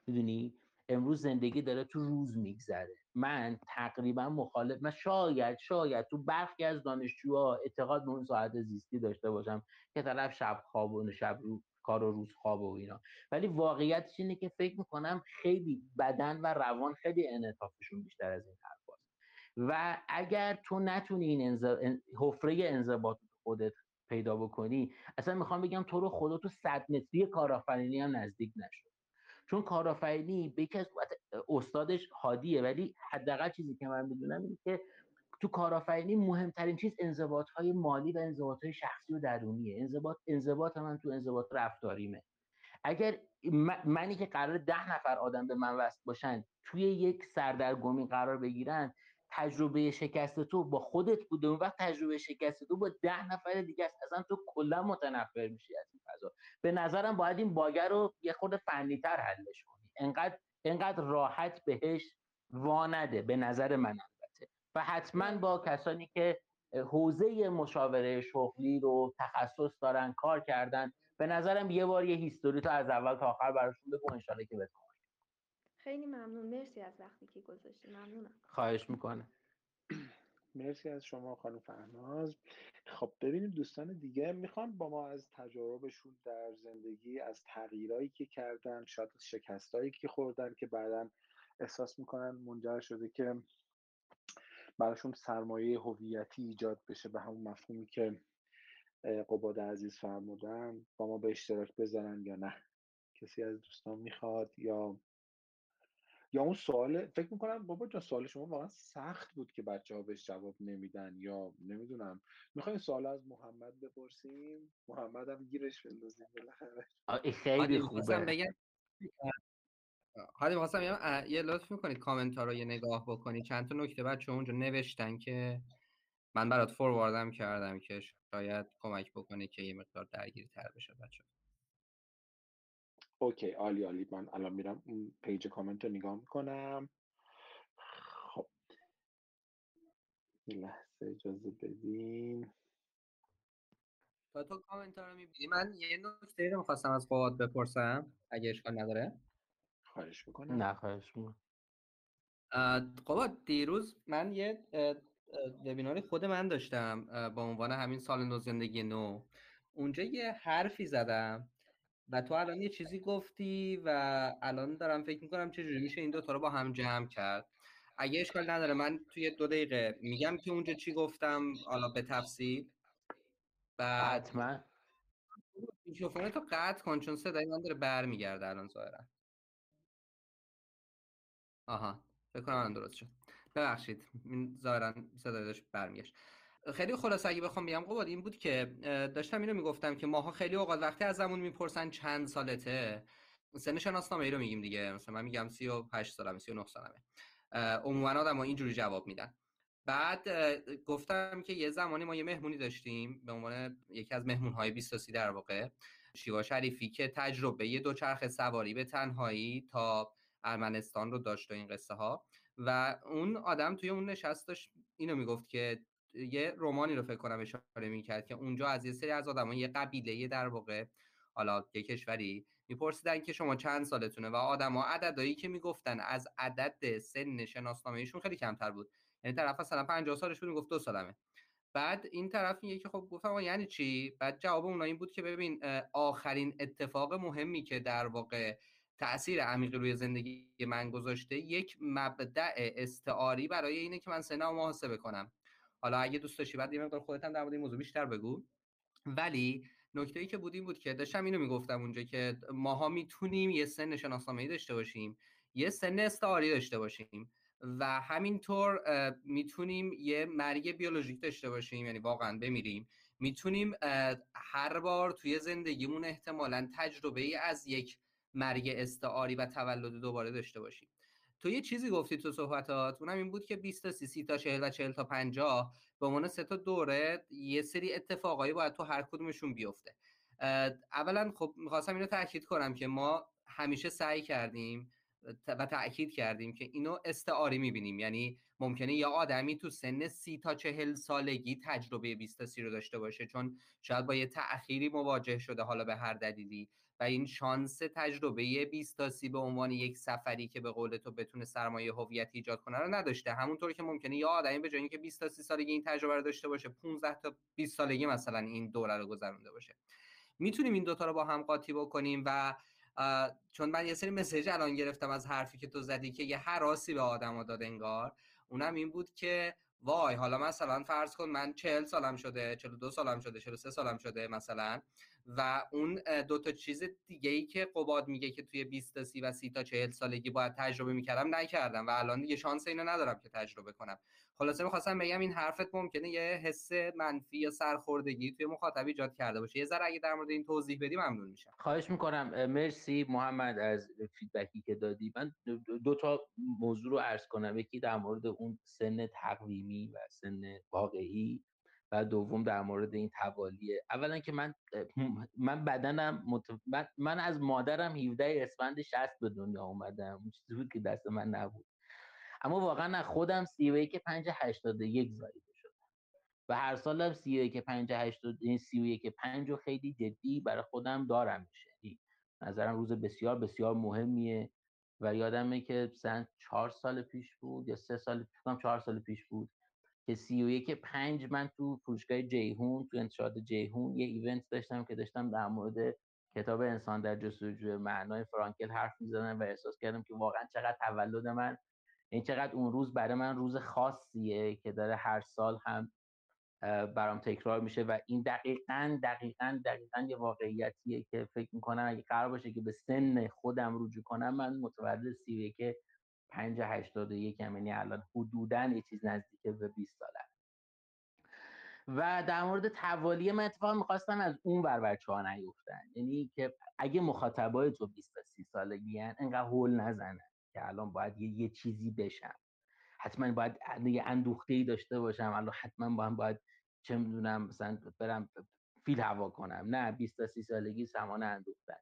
میدونی امروز زندگی داره تو روز میگذره. من تقریبا مخالف، من شاید شاید تو برخی از دانشجوها اعتقاد به اون ساعت زیستی داشته باشم که طرف شب خواب و شب رو کار و روز خواب و اینا، ولی واقعیتش اینه که فکر میکنم خیلی بدن و روان خیلی انعطافشون بیشتر از این حرف هست. و اگر تو نتونی این انزب... حفره انضباط خودت پیدا بکنی، اصلا میخوام بگم تو رو خدا تو صد متری کارآفرینی هم نزدیک نشو. چون کارآفرینی به یکی از استادش هادیه، ولی حداقل چیزی که من میدونم اینه که تو کارآفرینی مهمترین چیز انضباط‌های مالی و انضباط‌های شخصی و درونیه. انضباط انضباط من تو انضباط رفتاریمه. اگر منی که قرار ده نفر آدم به من وصل باشن توی یک سردرگمی قرار بگیرن، تجربه شکست تو با خودت بوده، اون وقت تجربه شکست تو با ده نفر دیگه است. اصلا تو کلا متنفر میشی از این فضا. به نظرم باید این باگر رو یه خورده فنی‌تر حلش کنی. انقدر انقدر راحت بهش وا نده، به نظر من البته. و حتما با کسانی که حوزه مشاوره شغلی رو تخصص دارن، کار کردن، به نظرم یه بار یه هیستوری تا از اول تا آخر براشون بگو، ان شاءالله که بتونی. خیلی ممنون، مرسی از وقتی که گذاشتی. ممنونم. خواهش میکنم. مرسی از شما خانم فرناز. خب ببینیم دوستان دیگه میخوان با ما از تجاربشون در زندگی، از تغییرایی که کردن، شاید شکستایی که خوردن که بعداً احساس میکنن منجر شده که براشون سرمایه هویتی ایجاد بشه، به همون مفهومی که قباد عزیز فرمودن، با ما به اشتراک بذارن یا نه. کسی از دوستان میخواد یا یا اون سوال؟ فکر میکنم بابا جان سوال شما واقعا سخت بود که بچه ها بهش جواب نمیدن، یا نمیدونم میخواین سوال از محمد بپرسیم؟ محمد هم گیرش بندازیم بالاخره. خیلی خوبه. حالا میخواستم بگم یه لطف میکنید کامنتار رو یه نگاه بکنید، چند تا نکته بچه اونجا نوشتن که من برات فورواردم کردم که شاید کمک بکنه که یه مقدار درگیر تر بشه بچه. اوکی، عالی عالی. من الان میرم اون پیج کامنت رو نگاه میکنم. خب لحظه اجازه بدین تا تو کامنت رو میبینی. من یه نکته رو میخواستم از قباد بپرسم اگه اشکال نداره. خواهش میکنم. نه خواهش میکنم. قباد دیروز من یه وبیناری خود من داشتم با عنوان همین سال نو زندگی نو. اونجا یه حرفی زدم و تو الان یه چیزی گفتی و الان دارم فکر میکنم چجوری میشه این دوتا رو با هم جمع کرد. اگه اشکال نداره من توی دو دقیقه میگم که اونجا چی گفتم حالا به تفصیل. بعد حتما میکروفون تو قطع کن چون صدای من داره برمیگرده الان ظاهرا. آها فکر کنم الان درست شد، ببخشید ظاهرا صدای داشت برمیگشت. خیلی خلاصه اگه بخوام بگم قباد این بود که داشتم اینو میگفتم که ماها خیلی اوقات وقتی ازمون میپرسن چند سالته، سن شناسنامه ای رو میگیم دیگه، مثلا من میگم سی و هشت سالمه، سی و نه سالمه، عموما آدم‌ها اینجوری جواب میدن. بعد گفتم که یه زمانی ما یه مهمونی داشتیم به عنوان یکی از مهمون‌های بیست و سی در واقع، شیوا شریفی که تجربه یه دوچرخه سواری به تنهایی تا ارمنستان رو داشت و این قصه ها، و اون آدم توی اون نشست داشت اینو میگفت که یه رمانی رو فکر کنم اشاره می‌کرد که اونجا از یه سری از آدم‌ها، یه قبیله در واقع حالا یه کشوری، می‌پرسیدن که شما چند سالتونه و آدم‌ها عددایی که می‌گفتن از عدد سن شناسنامه‌ایشون خیلی کمتر بود. یعنی طرف مثلا پنجاه سالش بود می‌گفت دو سالمه. بعد این طرف میگه که خب گفتم یعنی چی؟ بعد جواب اونها این بود که ببین آخرین اتفاق مهمی که در واقع تأثیر عمیقی روی زندگی من گذاشته، یک مبدأ استعاری برای اینه که من سنمو محاسبه کنم. حالا اگه دوست داشتی بعد یه مقدار خودت هم در مورد این موضوع بیشتر بگو، ولی نکته‌ای که بود این بود که داشتم اینو میگفتم اونجا که ماها میتونیم یه سن شناسنامه‌ای داشته باشیم، یه سن استعاری داشته باشیم و همینطور میتونیم یه مرگ بیولوژیک داشته باشیم، یعنی واقعا بمیریم. میتونیم هر بار توی زندگیمون احتمالاً تجربه‌ای از یک مرگ استعاری و تولد دوباره داشته باشیم. تو یه چیزی گفتی تو صحبتات، اونم این بود که بیست تا سی، سی تا چهل و چهل تا پنجاه به عنوان سه تا دوره یه سری اتفاقایی باید تو هر کدومشون بیفته. اولا خب می‌خواستم اینو تاکید کنم که ما همیشه سعی کردیم و تأکید کردیم که اینو استعاری میبینیم، یعنی ممکنه یه آدمی تو سن سی تا چهل سالگی تجربه بیست تا سی رو داشته باشه، چون شاید با یه تأخیری مواجه شده حالا به هر دلیلی، و این شانس تجربه بیست تا سی به عنوان یک سفری که به قول تو بتونه سرمایه هویت ایجاد کنه رو نداشته. همونطور که ممکنه یه آدمی به جای اینکه بیست تا سی سالگی این تجربه رو داشته باشه، پانزده تا بیست سالگی مثلا این دوره رو گذرونده باشه. میتونیم این دوتا رو با هم قاطی بکنیم. و چون من یه سری مسیج الان گرفتم از حرفی که تو زدی که یه هراسی به آدم‌ها داد انگار، اونم این بود که وای حالا مثلا فرض کن من چهل سالم شده، چهل و دو سالم شده، چهل و سه سالم شده مثلا، و اون دو تا چیز دیگه‌ای که قباد میگه که توی بیست تا سی و سی تا چهل سالگی باید تجربه میکردم نکردم و الان دیگه شانس اینو ندارم که تجربه کنم. خلاصه می‌خواستم بگم این حرفت ممکنه یه حس منفی یا سرخوردگی توی مخاطب ایجاد کرده باشه. یه ذره اگه در مورد این توضیح بدی ممنون میشم. خواهش می‌کنم. مرسی محمد از فیدبکی که دادی. من دو تا موضوع رو عرض کنم، یکی در مورد اون سن تقویمی و سن واقعی و دوم در مورد این توالیه. اولا که من من بدنم متف... من, من از مادرم هفده اسفند شصت به دنیا اومدم، اون چیزی بود که دست من نبود، اما واقعا از خودم سی و یک پنج هشتاد و یک زاییده شدم و هر سالم سی و یک پنج هشتاد و یک رو خیلی جدی برای خودم دارم میشه. نظرم روز بسیار بسیار مهمیه و یادمه که مثلا چهار سال پیش بود یا سه سال پیش، چهار سال پیش بود که سی و یک پنج من تو فروشگاه جیهون، تو انتشارات جیهون یه ایونت داشتم که داشتم در مورد کتاب انسان در جستجوی معنای فرانکل حرف می‌زدم و احساس کردم که واقعا چقدر تولد من، این چقدر اون روز برای من روز خاصیه که داره هر سال هم برام تکرار میشه و این دقیقاً دقیقاً دقیقاً یه واقعیتیه که فکر میکنم اگه قرار باشه که به سن خودم رجوع کنم، من متولد سی و یک پنج هشتاد و یکم، یعنی الان حدوداً یه چیز نزدیکه به بیست سالم. و در مورد توالی من اتفاقا میخواستم از اون ور بچه‌ها نیفتن، یعنی که اگه مخاطبای تو بیست تا سی سالگی ان انقدر هول نزنن که الان باید یه, یه چیزی بشم، حتما باید یه اندوخته‌ای داشته باشم، الان حتما باید, باید چه میدونم مثلا برم فیل هوا کنم. نه، بیست تا سی سالگی زمان اندوختن.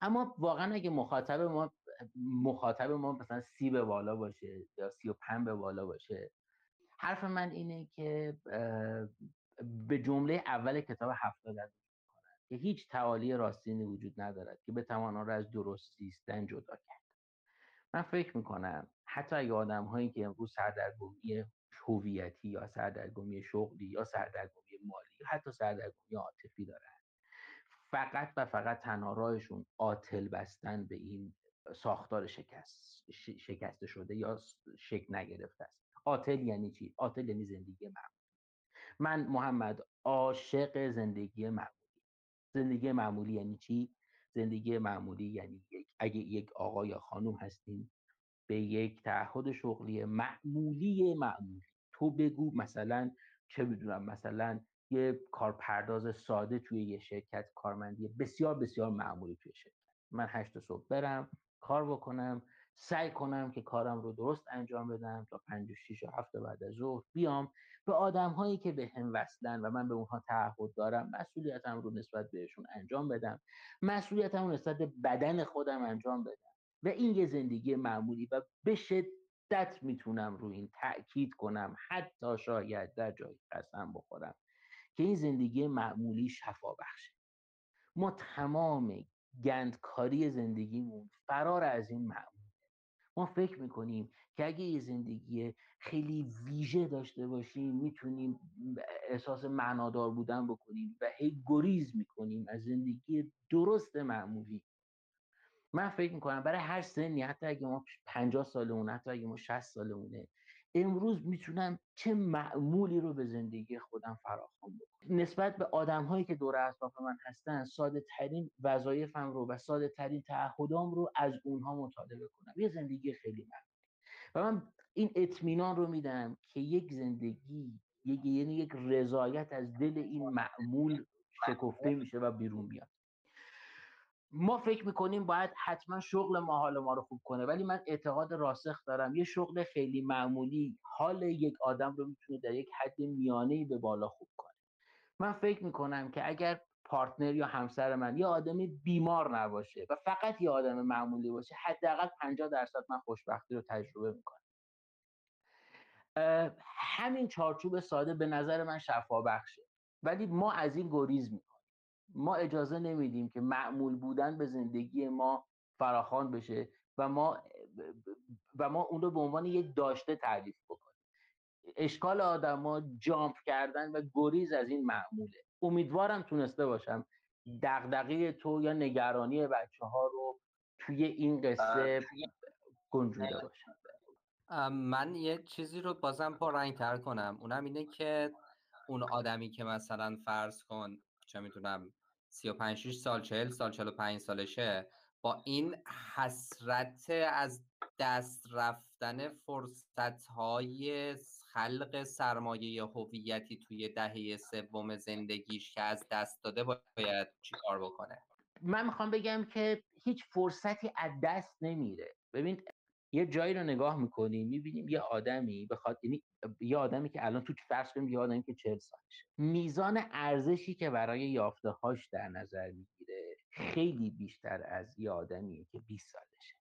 اما واقعا اگه مخاطب ما مخاطب ما مثلا سی به بالا باشه یا سی و پنج به بالا باشه، حرف من اینه که به جمله اول کتاب هفت عادت می‌کنه که هیچ تعالی راستینی وجود ندارد که بتوان آن را از درستی استن جدا کرد. من فکر میکنم حتی اگه آدم هایی که امروز سردرگمی هویتی یا سردرگمی شغلی یا سردرگمی مالی یا حتی سردرگمی عاطفی دارن، فقط و فقط تنها راهشون عاطل بستن به این ساختار شکست شکسته شده یا شکل نگرفته است. عاطل یعنی چی؟ عاطل یعنی زندگی معمولی. من محمد عاشق زندگی معمولی. زندگی معمولی یعنی چی؟ زندگی معمولی یعنی یک اگه یک آقا یا خانم هستین به یک تعهد شغلی معمولی معمولی تو بگو مثلا چه میدونم مثلا یه کارپرداز ساده توی یه شرکت، کارمندی بسیار بسیار معمولی توی شرکت، من هشت صبح برم کار بکنم، سعی کنم که کارم رو درست انجام بدم تا پنج و شیش و هفت بعد از ظهر بیام، به آدم هایی که به هم وصلن و من به اونها تعهد دارم مسئولیتم رو نسبت بهشون انجام بدم، مسئولیتم رو نسبت به بدن خودم انجام بدم و این یه زندگی معمولی و به شدت میتونم رو این تأکید کنم، حتی شاید در جایی قسم بخورم که این زندگی معمولی شفا بخشه. ما تمام گندکاری زندگیمون فرار از این معموله. ما فکر میکنیم که اگه یه زندگی خیلی ویژه داشته باشیم میتونیم احساس معنادار بودن بکنیم و هی گریز میکنیم از زندگی درست معمولی. من فکر میکنم برای هر سنی، حتی اگه ما پنجاه سالمونه، حتی اگه ما شصت سالمونه، امروز میتونم چه معمولی رو به زندگی خودم فراخوان بکنم. نسبت به آدم هایی که دور اطراف من هستن ساده ترین وظایفم رو و ساده ترین تعهدام رو از اونها مطالبه کنم. یه زندگی خیلی معمولی. و من این اطمینان رو میدم که یک زندگی یک یعنی یک رضایت از دل این معمول شکفته میشه و بیرون میاد. ما فکر میکنیم باید حتما شغل ما حال ما رو خوب کنه، ولی من اعتقاد راسخ دارم یه شغل خیلی معمولی حال یک آدم رو میتونه در یک حد میانه‌ای به بالا خوب کنه. من فکر میکنم که اگر پارتنر یا همسر من یه آدم بیمار نباشه و فقط یه آدم معمولی باشه، حداقل پنجاه درصد من خوشبختی رو تجربه میکنم. همین چارچوب ساده به نظر من شفا بخشه، ولی ما از این گریز میکنیم. ما اجازه نمیدیم که معمول بودن به زندگی ما فراخوان بشه و ما و ما اون رو به عنوان یک داشته تعریف بکنیم. اشکال آدم‌ها جامپ کردن و گریز از این معموله. امیدوارم تونسته باشم دغدغه تو یا نگرانی بچه‌ها رو توی این قصه گنجونده باشم. من یه چیزی رو بازم پررنگ‌تر کنم، اونم اینه که اون آدمی که مثلا فرض کن چه میتونم سی و پنج شش سال چهل سال چهل و پنج سالشه با این حسرت از دست رفتن فرصت‌های خلق سرمایه هویتی توی دهه سوم زندگیش که از دست داده باید چیکار بکنه؟ من میخوام بگم که هیچ فرصتی از دست نمیره. ببین یه جایی رو نگاه میکنیم میبینیم یه آدمی بخواد، یعنی یه آدمی که الان تو فرض کنیم یه آدمی که چهل سالشه، میزان ارزشی که برای یافته‌هاش در نظر میگیره خیلی بیشتر از یه آدمیه که بیست سالشه.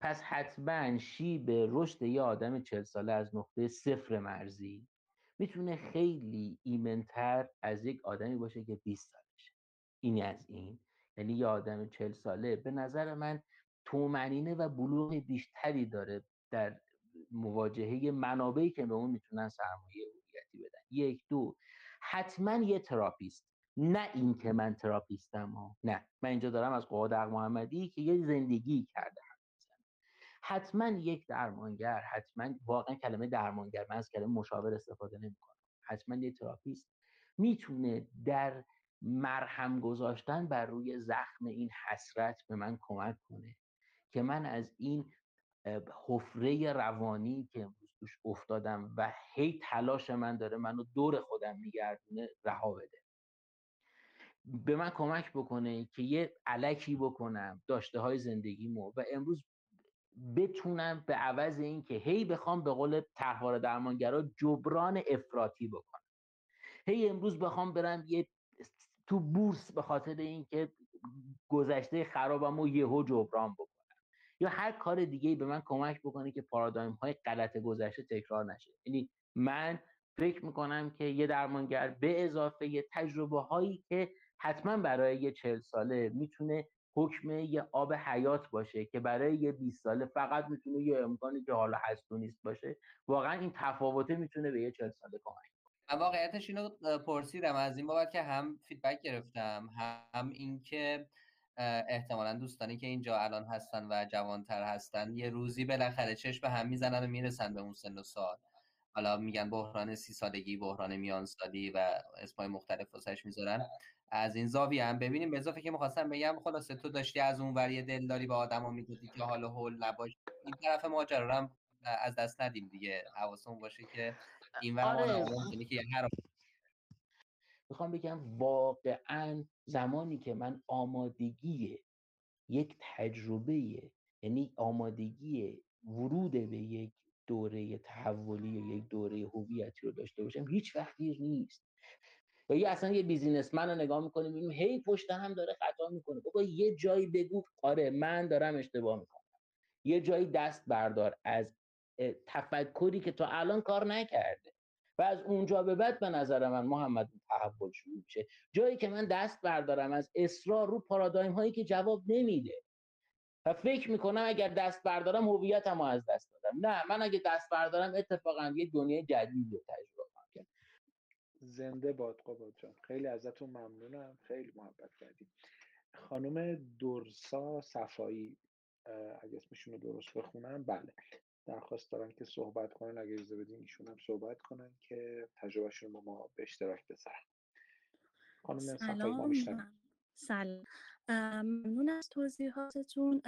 پس حتما شیب رشد یه آدم چهل ساله از نقطه صفر مرزی میتونه خیلی ایمن‌تر از یک آدمی باشه که بیست سالشه. این از این، یعنی یه آدم چهل ساله به نظر من تومنینه و بلوغ بیشتری داره در مواجهه منابعی که به اون میتونن سرمایه هویتی بدن. یک دو حتما یه تراپیست، نه این که من تراپیستم ها، نه، من اینجا دارم از قباد حق محمدی که یه زندگی کرده هم میزنم. حتما یک درمانگر، حتما، واقعا کلمه درمانگر من از کلمه مشاور استفاده نمی کنم، حتما یه تراپیست میتونه در مرهم گذاشتن بر روی زخم این حسرت به من کمک کنه که من از این حفره روانی که امروز توش افتادم و هی تلاش من داره منو دور خودم میگردونه رها بده. به من کمک بکنه که یه الکی بکنم داشته های زندگیمو و امروز بتونم به عوض این که هی بخوام به قول طرحوار درمانگرا جبران افراطی بکنم، هی امروز بخوام برم یه تو بورس به خاطر اینکه گذشته خرابمو یهو جبران بکنم یا هر کار دیگه‌ای به من کمک بکنه که پارادایم‌های غلط گذشته تکرار نشه. یعنی من فکر می‌کنم که یه درمانگر به اضافه یه تجربه‌هایی که حتما برای یه چهل ساله میتونه حکم یه آب حیات باشه که برای یه بیست ساله فقط میتونه یه امکانی که حالا هست و نیست باشه، واقعا این تفاوته میتونه به یه چهل ساله کمک. واقعیتش اینو پرسیدم از این بابت که هم فیدبک گرفتم، هم اینکه احتمالاً دوستانی که اینجا الان هستن و جوانتر هستن یه روزی بالاخره چشم به هم میزنن و میرسن به اون سن و سال. حالا میگن بحران سی سالگی، بحران میان سالی و اسمای مختلف واسش میذارن. از این زاویه هم ببینیم. به اضافه که می‌خواستم بگم خلاصه تو داشتی از اون ور یه دلداری به آدم‌ها میدادی که حال و هول نباشه، این طرف ماجرا هم از دست ندیم دیگه، حواسمون باشه که این آره. هر... میخوام بگم واقعا زمانی که من آمادگی یک تجربه، یعنی آمادگی ورود به یک دوره تحولی یا یک دوره هویتی رو داشته باشم هیچ وقت دیر نیست. یا اصلا یه بیزینسمن رو نگاه میکنیم میگیم هی پشت هم داره خطا میکنه، بابا یه جایی بگو آره من دارم اشتباه میکنم، یه جایی دست بردار از تفکری که تا الان کار نکرده و از اونجا به بعد به نظر من محمد تحول شروع میشه. جایی که من دست بردارم از اصرار رو پارادایم هایی که جواب نمیده و فکر میکنم اگر دست بردارم هویتمو از دست دادم، نه، من اگه دست بردارم اتفاقا یه دنیای جدید رو تجربه کنم. زنده باد قباد جان، خیلی ازتون ممنونم، خیلی محبت کردیم. خانم درسا صفایی، اگه اسمشون رو درست بخونم، بله، درخواست دارن که صحبت کنن، اگه اجازه بدین ایشون هم صحبت کنن که تجربهشون با ما به اشتراک بذارن. خانم صفایی ما میشنن. سلام، ممنون از توضیحاتتون.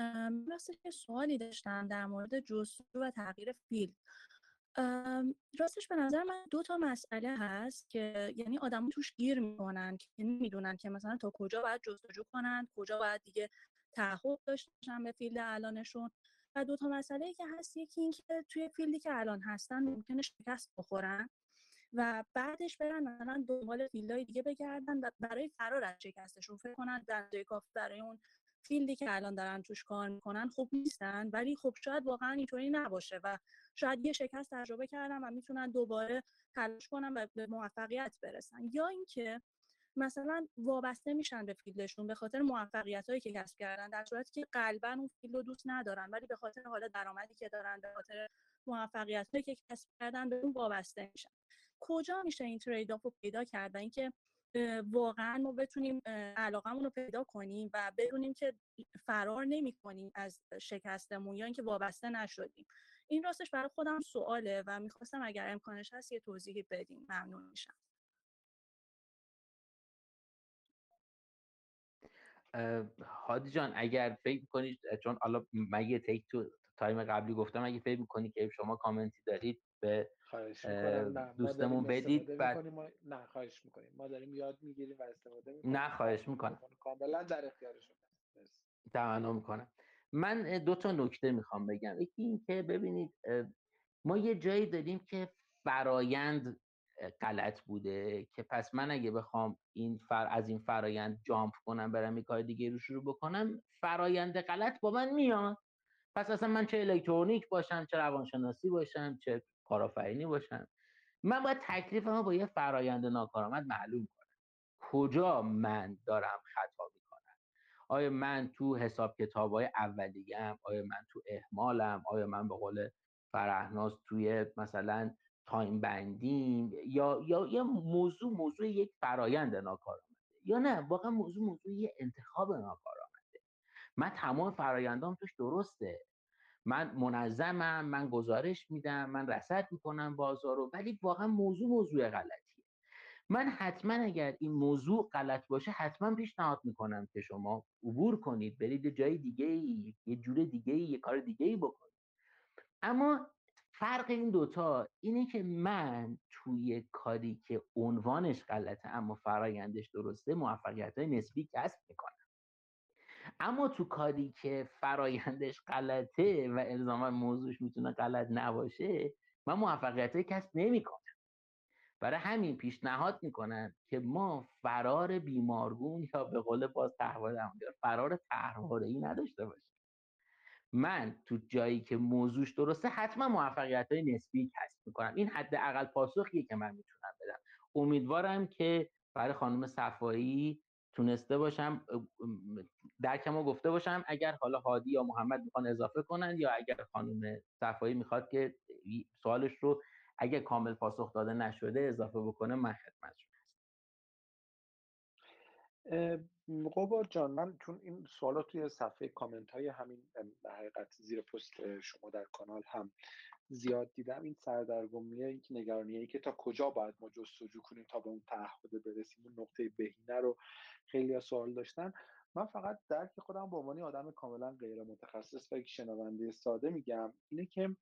راستش یه سوالی داشتم در مورد جستجو و تغییر فیلد. راستش به نظر من دو تا مسئله هست که یعنی آدم توش گیر میکنن که نمیدونن که مثلا تا کجا باید جستجو کنن، کجا باید دیگه تعهد داشته باشن به فیلد الانشون. و دو تا مسئله ای که هست، یکی این که توی فیلدی که الان هستن ممکنه شکست بخورن و بعدش برن مثلا دنبال فیلدهای دیگه بگردن و برای فرار از شکستشون فکر کنن در جای کافی برای اون فیلدی که الان دارن توش کار میکنن خوب نیستن، ولی خب شاید واقعا اینطوری نباشه و شاید یه شکست تجربه کردن و میتونن دوباره تلاش کنن و به موفقیت برسن، یا اینکه مثلا وابسته میشن به فیلدشون به خاطر موفقیتایی که کسب کردن، در صورتی که قلباً اون فیلد رو دوست ندارن ولی به خاطر حالا درآمدی که دارن، به خاطر موفقیتایی که کسب کردن، به اون وابسته میشن. کجا میشه این ترید آف رو پیدا کرد؟ اینکه واقعا ما بتونیم علاقمون رو پیدا کنیم و بدونیم که فرار نمی‌کنیم از شکستمون یا اینکه وابسته نشدیم. این راستش برای خودم سواله و می‌خواستم اگر امکانش هست یه توضیحی بدیم، ممنون میشم. هادی جان اگر فکر کنید، چون الان من یه تیک تو تایم قبلی گفتم، اگه فکر می‌کنید که شما کامنتی دارید به دوستمون بدید. بعد نه خواهش می‌کنیم، ما داریم یاد می‌گیریم و استفاده می‌کنیم. نه خواهش می‌کنم، کاملا در اختیار شما هست. تمنا می‌کنم. من دو تا نکته می‌خوام بگم. یکی این که ببینید ما یه جایی داریم که فرایند غلط بوده، که پس من اگه بخوام این فر... از این فرایند جامپ کنم برم یه کار دیگه رو شروع بکنم، فرایند غلط با من میاد. پس اصلا من چه الکترونیک باشم، چه روانشناسی باشم، چه کارآفرینی باشم، من باید تکلیفم با یه فرایند ناکارآمد معلوم کنم. کجا من دارم خطا میکنم؟ آیا من تو حساب کتاب‌های اولیه‌ام؟ آیا من تو اهمالم؟ آیا من به قول فرهناز توی مثلا تایم بندیم؟ یا یا یه موضوع موضوع یک فرایند ناکارآمده، یا نه واقعا موضوع موضوع یه انتخاب ناکارآمده. من تمام فرایندام توش درسته، من منظمم، من گزارش میدم، من رصد میکنم بازارو، ولی واقعا موضوع موضوع غلطیه. من حتما اگر این موضوع غلط باشه حتما پیشنهاد میکنم که شما عبور کنید، برید جای دیگه، یه جور دیگه، یه کار دیگه بکنید. اما فرق این دوتا اینه که من توی کاری که عنوانش غلطه اما فرایندش درسته موفقیت‌های نسبی کسب میکنم، اما تو کاری که فرایندش غلطه و الزاما موضوعش میتونه غلط نباشه من موفقیت‌های کسب نمیکنم. برای همین پیشنهاد میکنم که ما فرار بیمارگون یا به قول باز طرحواره، فرار طرحواره‌ای نداشته باشیم. من تو جایی که موضوعش درسته حتما موفقیت‌های نسبی کسب می‌کنم. این حداقل پاسخیه که من میتونم بدم. امیدوارم که برای خانم صفایی تونسته باشم درکمو گفته باشم. اگر حالا هادی یا محمد میخوان اضافه کنن، یا اگر خانم صفایی میخواد که سوالش رو اگر کامل پاسخ داده نشده اضافه بکنه، من خدمتشون هستم. قباد جان، من چون این سوالات توی صفحه کامنت های همین در حقیقت زیر پست شما در کانال هم زیاد دیدم، این سردرگمیه، این نگرانیه که تا کجا باید ما جستجو کنیم تا به اون تعهد برسیم، اون نقطه بهینه رو خیلی‌ها سوال داشتن. من فقط درک خودم به عنوان آدم کاملا غیر متخصص و یک شنونده ساده میگم اینه که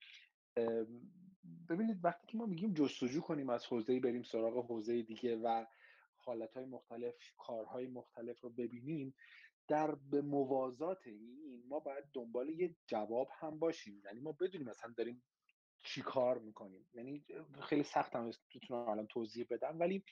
ببینید وقتی که ما میگیم جستجو کنیم از حوزه‌ای بریم سراغ حوزه دیگه و حالت‌های مختلف، کارهای مختلف رو ببینیم، در به موازات این ما باید دنبال یه جواب هم باشیم. یعنی ما بدونیم مثلا داریم چی کار میکنیم. یعنی خیلی سخت هم میتونم الان توضیح بدم، ولی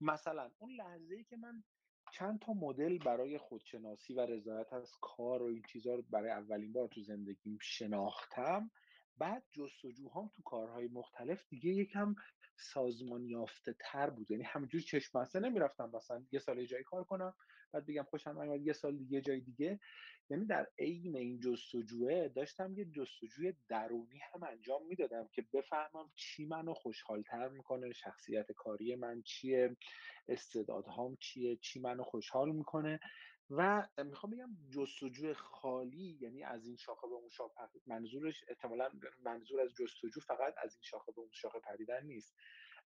مثلا اون لحظه‌ای که من چند تا مدل برای خودشناسی و رضایت از کار و این چیزا رو برای اولین بار تو زندگیم شناختم، بعد جستجوهام تو کارهای مختلف دیگه یکم سازمان یافته تر بود. یعنی همینجور چشم بسته نمیرفتم مثلا یه سال یه جایی کار کنم بعد بگم خوشم اومد یه سال دیگه جای دیگه. یعنی در عین این جستجوه داشتم یه جستجوی درونی هم انجام میدادم که بفهمم چی منو خوشحال‌تر میکنه، شخصیت کاری من چیه، استعدادهام چیه، چی منو خوشحال میکنه. و میخوام بگم جستجوی خالی، یعنی از این شاخه به اون شاخه پرید، منظورش احتمالاً منظور از جستجو فقط از این شاخه به اون شاخه پریدن نیست.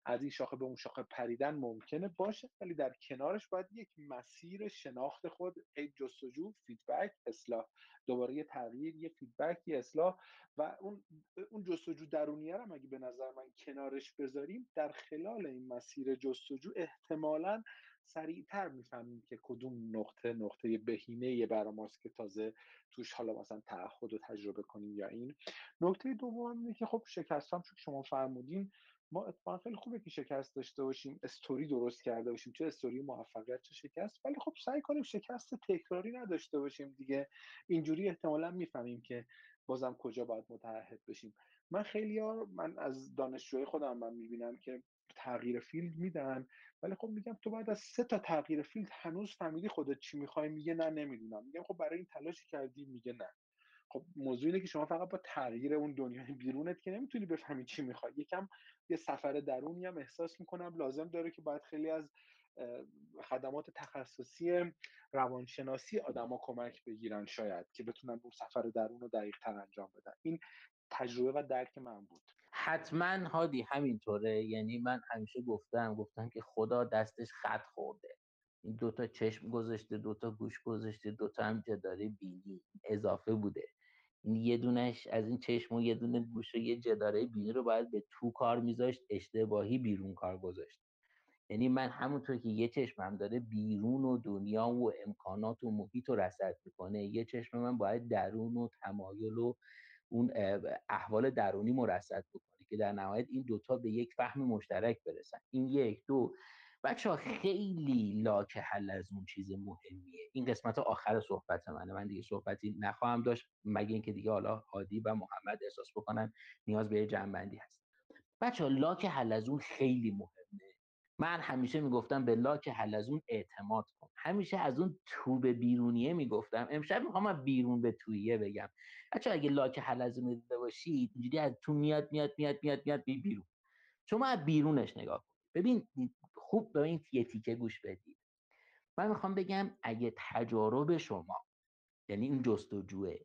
از این شاخه به اون شاخه پریدن ممکنه باشه، ولی در کنارش باید یک مسیر شناخت خود، یک جستجو، فیدبک، اصلاح، دوباره یه تغییر، یه فیدبک، یه اصلاح. و اون اون جستجو درونیه رو اگه به نظر من کنارش بذاریم، در خلال این مسیر جستجو احتمالاً سریعتر میفهمیم که کدوم نقطه نقطه بهینه برای ماست که تازه توش حالا مثلا تعهد رو تجربه کنیم. یا این نکته دوم اینه که خب شکستام، چون شما فرمودین، ما اتفاقا خیلی خوبه که شکست داشته باشیم، استوری درست کرده باشیم، چه استوری موفقیت چه شکست، ولی خب سعی کنیم شکست تکراری نداشته باشیم دیگه. اینجوری احتمالاً میفهمیم که بازم کجا باید متعهد بشیم. من خیلی ها من از دانشجوی خودم من میبینم که تغییر فیلد میدن، ولی خب میگم تو بعد از سه تا تغییر فیلد هنوز فهمیدی خودت چی میخوای؟ میگه نه نمیدونم. میگم خب برای این تلاشی کردی؟ میگه نه. خب موضوع اینه که شما فقط با تغییر اون دنیای بیرونت که نمیتونی بفهمی چی میخوای. یکم یه سفر درونی هم احساس میکنم لازم داره که باید خیلی از خدمات تخصصی روانشناسی آدما کمک بگیرن شاید که بتونن اون سفر درون رو دقیق‌تر انجام بدن. این تجربه و درک من بود. حتما هادی همینطوره. یعنی من همیشه گفتم گفتم که خدا دستش خط خورده، این دوتا چشم گذاشته، دوتا گوش گذاشته، دوتا هم جداره بینی اضافه بوده. این یه دونش از این چشم و یه دونه گوش و یه جداره بینی رو باید به تو کار میذاشت، اشتباهی بیرون کار گذاشت. یعنی من همونطور که یه چشمم داره بیرون و دنیا و امکانات و محیط رو رصد میکنه، یه چشم من باید درون و تمایل و اون احوال درونی مرصد بکنه که در نهایت این دوتا به یک فهم مشترک برسن. این یک دو بچه ها خیلی لاک حل از اون چیز مهمیه. این قسمت آخر صحبت منه، من دیگه صحبتی نخواهم داشت مگه اینکه دیگه حالا هادی و محمد احساس بکنن نیاز به جمع‌بندی هست. بچه ها لاک حل از اون خیلی مهمه. من همیشه میگفتم به لاک حل از اون اعتماد کن. همیشه از اون تو به بیرونیه میگفتم، امشب میخوام بیرون به توییه بگم. بچه اگه لاک حل از اون دیده باشید اینجوری از تو میاد میاد میاد میاد میاد بی بیرون. شما از بیرونش نگاه کن. ببین خوب به این یه تیکه گوش بدید. من میخوام بگم اگه تجارب شما، یعنی این جستجوه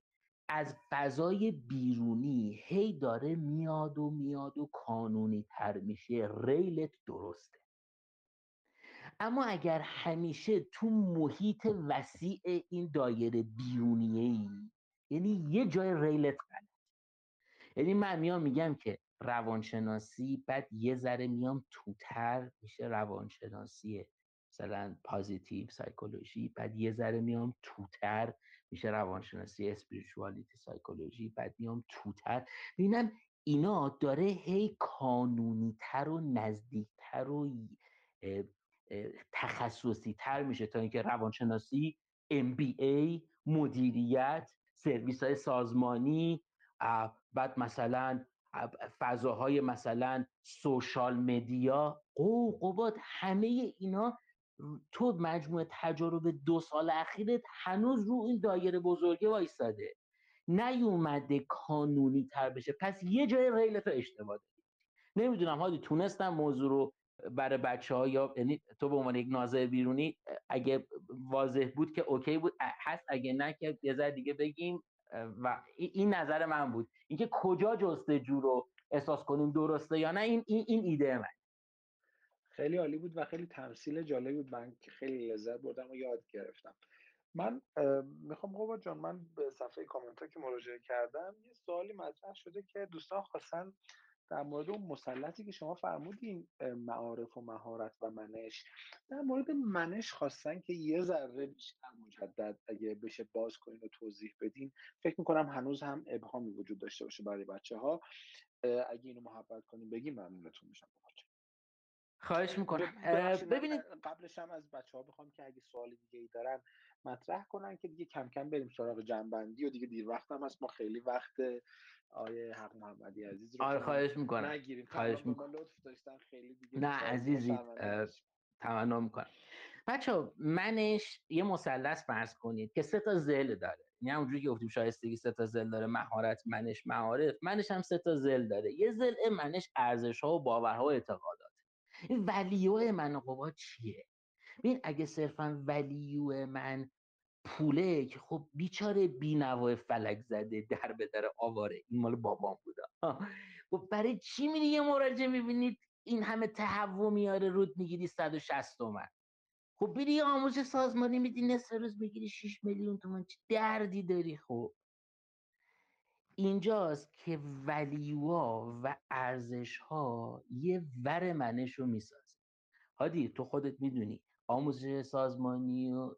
از فضای بیرونی هی داره میاد و میاد و کانونی تر میشه، ریلت درسته. اما اگر همیشه تو محیط وسیع این دایره بیرونیه‌ای، یعنی یه جای ریلت غلط. یعنی من میام میگم که روانشناسی، بعد یه ذره میام توتر میشه روانشناسی مثلا پازیتیو سایکولوژی، بعد یه ذره میام توتر میشه روانشناسی اسپریچوالیتی سایکولوژی، بعد میام توتر ببینم اینا داره هی کانونی‌تر و نزدیک‌تر و تخصصی تر میشه تا اینکه روانشناسی ام بی ای، مدیریت، سرویس های سازمانی، بعد مثلا فضاهای مثلا سوشال مدیا قو قباد، همه اینا تو مجموعه تجارب دو سال اخیرت هنوز رو این دایره بزرگه وایستاده، نیومده کانونی تر بشه. پس یه جای ریلت رو اشتباه داری. نمیدونم هادی تونستم موضوع رو برای بچه‌ها، یا یعنی تو به عنوان یک ناظر بیرونی اگه واضح بود که اوکی بود هست، اگه نه که یه ذره دیگه بگیم. و این نظر من بود، اینکه کجا جستجو رو احساس کنیم درسته یا نه. این این این ایده من خیلی عالی بود و خیلی تمثیل جالبی بود، من خیلی لذت بردم و یاد گرفتم. من میخوام قباد جان، من به صفحه کامنت ها که مراجعه کردم یه سوالی مطرح شده که دوستان خواستن در مورد اون مثلثی که شما فرمودین، معارف و مهارت و منش، در مورد منش خواستن که یه ذره بیشتر مجدد اگه بشه باز کنین و توضیح بدین. فکر میکنم هنوز هم ابهامی وجود داشته باشه برای بچه ها. اگه اینو محبت کنین بگین ممنونتون میشم. خواهش میکنم. ببینید قبلش هم از بچه ها بخوام که اگه سوال دیگه ای دارن مطرح کنن که دیگه کم کم بریم سراغ جنبندی و دیگه دیر وقت هم هست، ما خیلی وقت آیه حق محمدی عزیز رو آره خواهش میکنم نگیریم. خواهش میکنم. لطف داشتن خیلی دیگه نه عزیزی تمنا میکنم. بچه ها منش یه مثلث فرض کنید که سه تا ضلع داره. یعنی اونجوری که گفتیم شایستگی سه تا ضلع داره، مهارت منش، معارف منش هم سه تا ضلع داره. یه ضلع منش ارزش‌ها و باورها و اعتقادات. این ولیو من قباد چیه؟ ببین اگه صرفا ولیو من پوله که خب بیچاره بینوا فلک زده در به در آواره، این مال بابام بوده. خب برای چی میری یه مراجعه میبینید این همه تهوع میاره رود میگیری صد و شصت تومن؟ خب بری یه آموزش سازمانی میدی نصف روز میگیری شش میلیون تومن. چه دردی داری؟ خب اینجاست که ولیوها و ارزشها یه ور منش رو میسازه. هادی تو خودت میدونی آموزش سازمانی و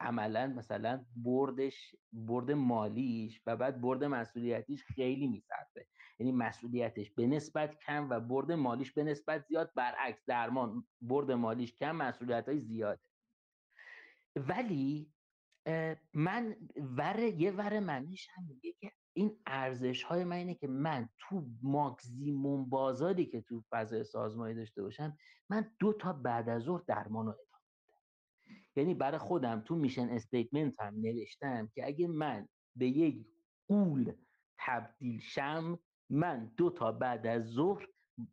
عملا مثلا بردش، برد مالیش و بعد برد مسئولیتیش خیلی می‌صرفه، یعنی مسئولیتش به نسبت کم و برد مالیش به نسبت زیاد، برعکس درمان برد مالیش کم مسئولیت‌های زیاده. ولی من ور یه ور منش هم میگه که این ارزش‌های من اینه که من تو ماکسیموم بازاری که تو فضای سازمانی داشته باشم، من دو تا بعد از ظهر درمانو ادامه میدم. یعنی برای خودم تو میشن استیتمنت هم نوشتم که اگه من به یک قول تبدیل شم، من دو تا بعد از ظهر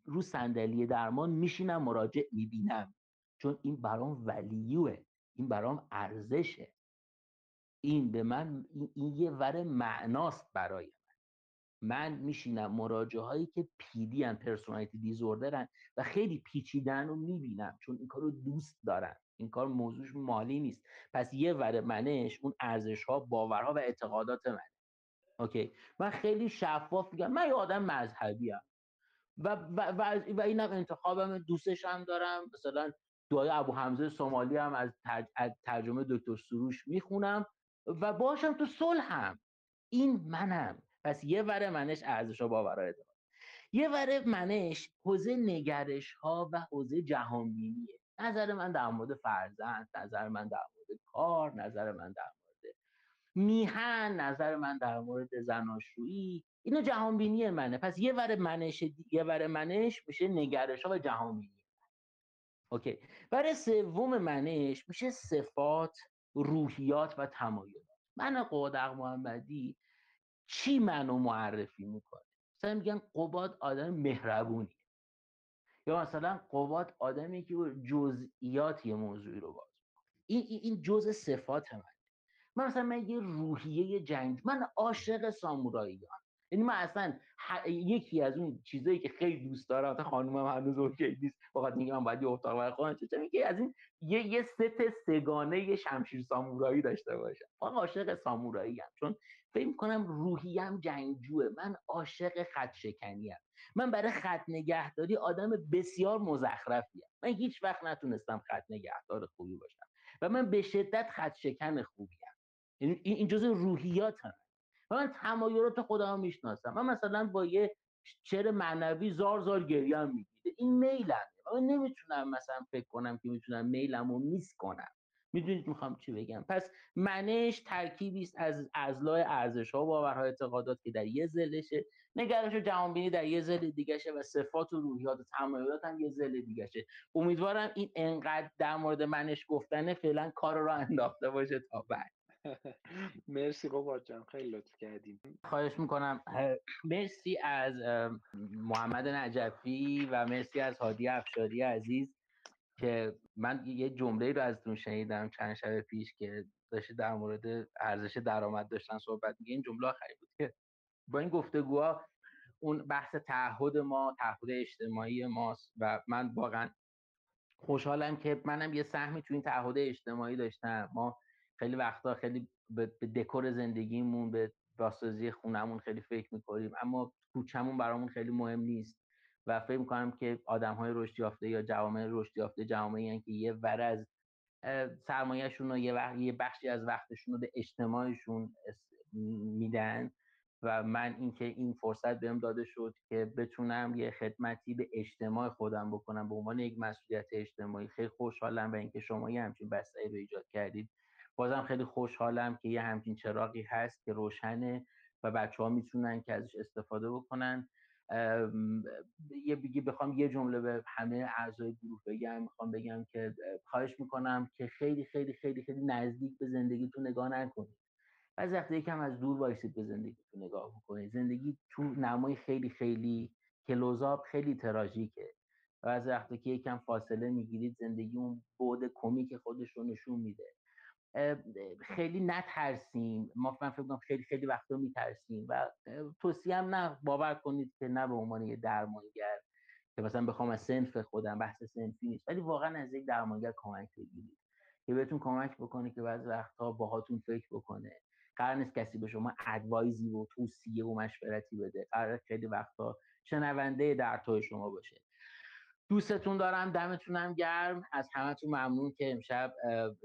رو صندلی درمان میشینم مراجع میبینم، چون این برام ولیوه، این برام ارزشه، این به من این, این یه ور معناست برای من. من میشینم مراجعه هایی که پی دی ان، پرسونالیتی دیزوردرن و خیلی پیچیدن رو میبینم، چون این کار رو دوست دارن، این کار موضوعش مالی نیست. پس یه ور منش اون ارزش ها، باورها و اعتقادات منه. اوکی، من خیلی شفاف میگم من یه آدم مذهبی ام و و و, و اینم انتخابم، دوستش هم دارم. مثلا دعای ابو حمزه صومالی هم از ترجمه دکتر سروش میخونم و باشم تو صلح هم. این منم. پس یه وره منش ارزش ها، باورها، اعتقاد. یه وره منش حوزه نگرش ها و حوزه جهانبینیه. نظر من در مورد فرزند، نظر من در مورد کار، نظر من در مورد میهن، نظر من در مورد زناشویی، اینو جهانبینی منه. پس یه وره منش یه وره منش میشه نگرش ها و جهانبینی. اوکی. وره سوم منش میشه صفات، روحیات و تمایلات. من قباد حق محمدی چی منو معرفی میکنه؟ مثلا میگن قباد آدم مهربونیه، یا مثلا قباد آدمی که جزئیات یه موضوعی رو باز میکنه. این این جزء صفات منه. من مثلا من یه روحیه جنگ، من عاشق سامورایی‌ام، یعنی من اصلا ح... یکی از اون چیزایی که خیلی دوست دارم، تا خانومم هنوز اوکی نیست بخاطر اینکه من باید یه اتاق برای خودم چه چه که از این یه یه ست سگانه یه شمشیر سامورایی داشته باشم. من عاشق سامورایی ام، چون فکر می‌کنم روحیه‌ام جنگجوه. من عاشق خط شکنی ام. من برای خط نگهداری آدم بسیار مزخرفی ام. من هیچ وقت نتونستم خط نگهدار خوبی باشم و من به شدت خط شکن خوبی ام. یعنی این جزء روحیاتم. من تمایلات خودم میشناسم. من مثلا با یه شعر معنوی زار زار گریه‌ام میگیره، این میلمه. من نمیتونم مثلا فکر کنم که میتونم میلمو میس کنم. میدونید میخوام چی بگم؟ پس منش ترکیبی است از اضلاع ارزش‌ها، باورها، اعتقادات که در یه زلشه، نگرش و جهانبینی در یه زل دیگه‌شه و صفات و روحیات و تمایلات هم یه زل دیگه‌شه. امیدوارم این انقدر در مورد منش گفتنه فعلا کار رو انداخته باشه تا بعد. مرسی قباد جان، خیلی لطف کردیم. خواهش میکنم. مرسی از محمد نجفی و مرسی از هادی افشاری عزیز که من یه جمله رو ازتون شنیدم چند شب پیش که داشته در مورد ارزش درآمد داشتن صحبت میگه. این جمله آخری بود که با این گفتگوها اون بحث تعهد ما، تعهد اجتماعی ماست و من واقعا خوشحالم که منم یه سهمی تو این تعهد اجتماعی داشتم. ما خیلی وقتا خیلی به دکور زندگیمون، به بازسازی خونمون خیلی فکر میکنیم، اما کوچمون برامون خیلی مهم نیست و فکر میکنم که آدمهای رشد یافته یا جوامع رشد یافته جوامعی هستند که یه ور از سرمایه‌شون و یه وقت یه بخشی از وقتشون رو به اجتماعشون میدن و من اینکه این فرصت بهم داده شد که بتونم یه خدمتی به اجتماع خودم بکنم به عنوان یک مسئولیت اجتماعی خیلی خوشحالم و اینکه شما یه همچین بستری رو ایجاد کردید. بازم خیلی خوشحالم که یه همچین چراغی هست که روشنه و بچه ها میتونن که ازش استفاده بکنن. یه بگی بخوام یه جمله به همه اعضای گروه بگم، میخوام بگم که خواهش میکنم که خیلی خیلی خیلی خیلی نزدیک به زندگیتون نگاه نکنید. بعضی وقتا یکم از دور وایسید به زندگیتون نگاه بکنید. زندگی تو نمای خیلی خیلی کلوزآپ خیلی تراژیکه. بعضی وقتا که یکم فاصله میگیرید زندگی اون بعد کمیک خودش رو نشون میده. خیلی نترسیم. ما من فکر می‌کنم خیلی خیلی وقتا میترسیم و توصیه هم نه باور کنید که نه به عنوان یه درمانگر که مثلا بخوام از صنف خودم، بحث صنفی نیست، ولی واقعا از یک درمانگر کمک بگیرید که بهتون کمک بکنه، که بعضی وقتا باهاتون فکر بکنه. قرار نیست کسی به شما ادوایزی و توصیه و مشورتی بده. قرار خیلی وقتا شنونده در توی شما باشه. دوستتون دارم، دمتونم گرم، از همتون ممنون که امشب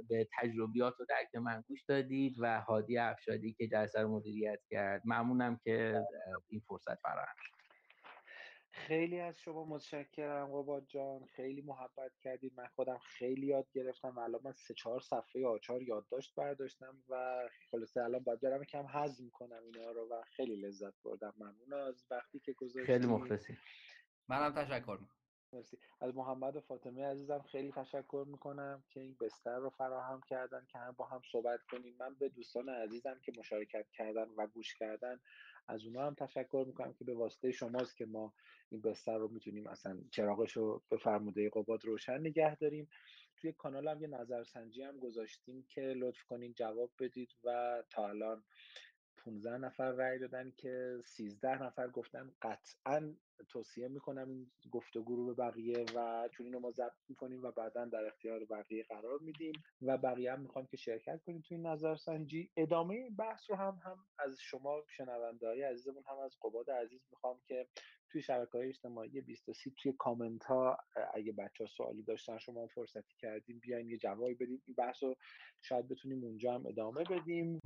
به تجربیات و درک من گوش دادید و هادی افشاری که جلسه رو مدیریت کرد، ممنونم که این فرصت فراهم شد. خیلی از شما متشکرم قباد جان، خیلی محبت کردید، من خودم خیلی یاد گرفتم و الان من سه چهار صفحه آچار یادداشت برداشتم و خلاصه الان باید برم کم هضم کنم اینا رو و خیلی لذت بردم. ممنون از وقتی که گذاشتید. خیلی مخلصی. منم تشکر می‌کنم. مرسی. از محمد و فاطمه عزیزم خیلی تشکر میکنم که این بستر رو فراهم کردن که هم با هم صحبت کنیم. من به دوستان عزیزم که مشارکت کردن و گوش کردن از اونا هم تشکر میکنم که به واسطه شماست که ما این بستر رو میتونیم اصلا چراغش رو به فرموده قباد روشن نگه داریم. توی کانال هم یه نظرسنجی هم گذاشتیم که لطف کنین جواب بدید و تا الان پانزده نفر رای دادن که سیزده نفر گفتن قطعاً توصیه میکنم این گفتگو رو به بقیه و چون اینو ما ضبط میکنیم و بعداً در اختیار بقیه قرار میدیم و بقیه هم میخوام که شرکت کنیم توی این نظرسنجی. ادامه این بحث رو هم هم از شما شنونده‌های عزیزمون، هم از قباد عزیز میخوام که توی شبکه‌های اجتماعی بیست و سی توی کامنت ها اگه بچه‌ها سوالی داشتن، شما فرصتی کردیم بیاین یه جوابی بدیم. این بحث رو شاید بتونیم اونجا هم ادامه بدیم.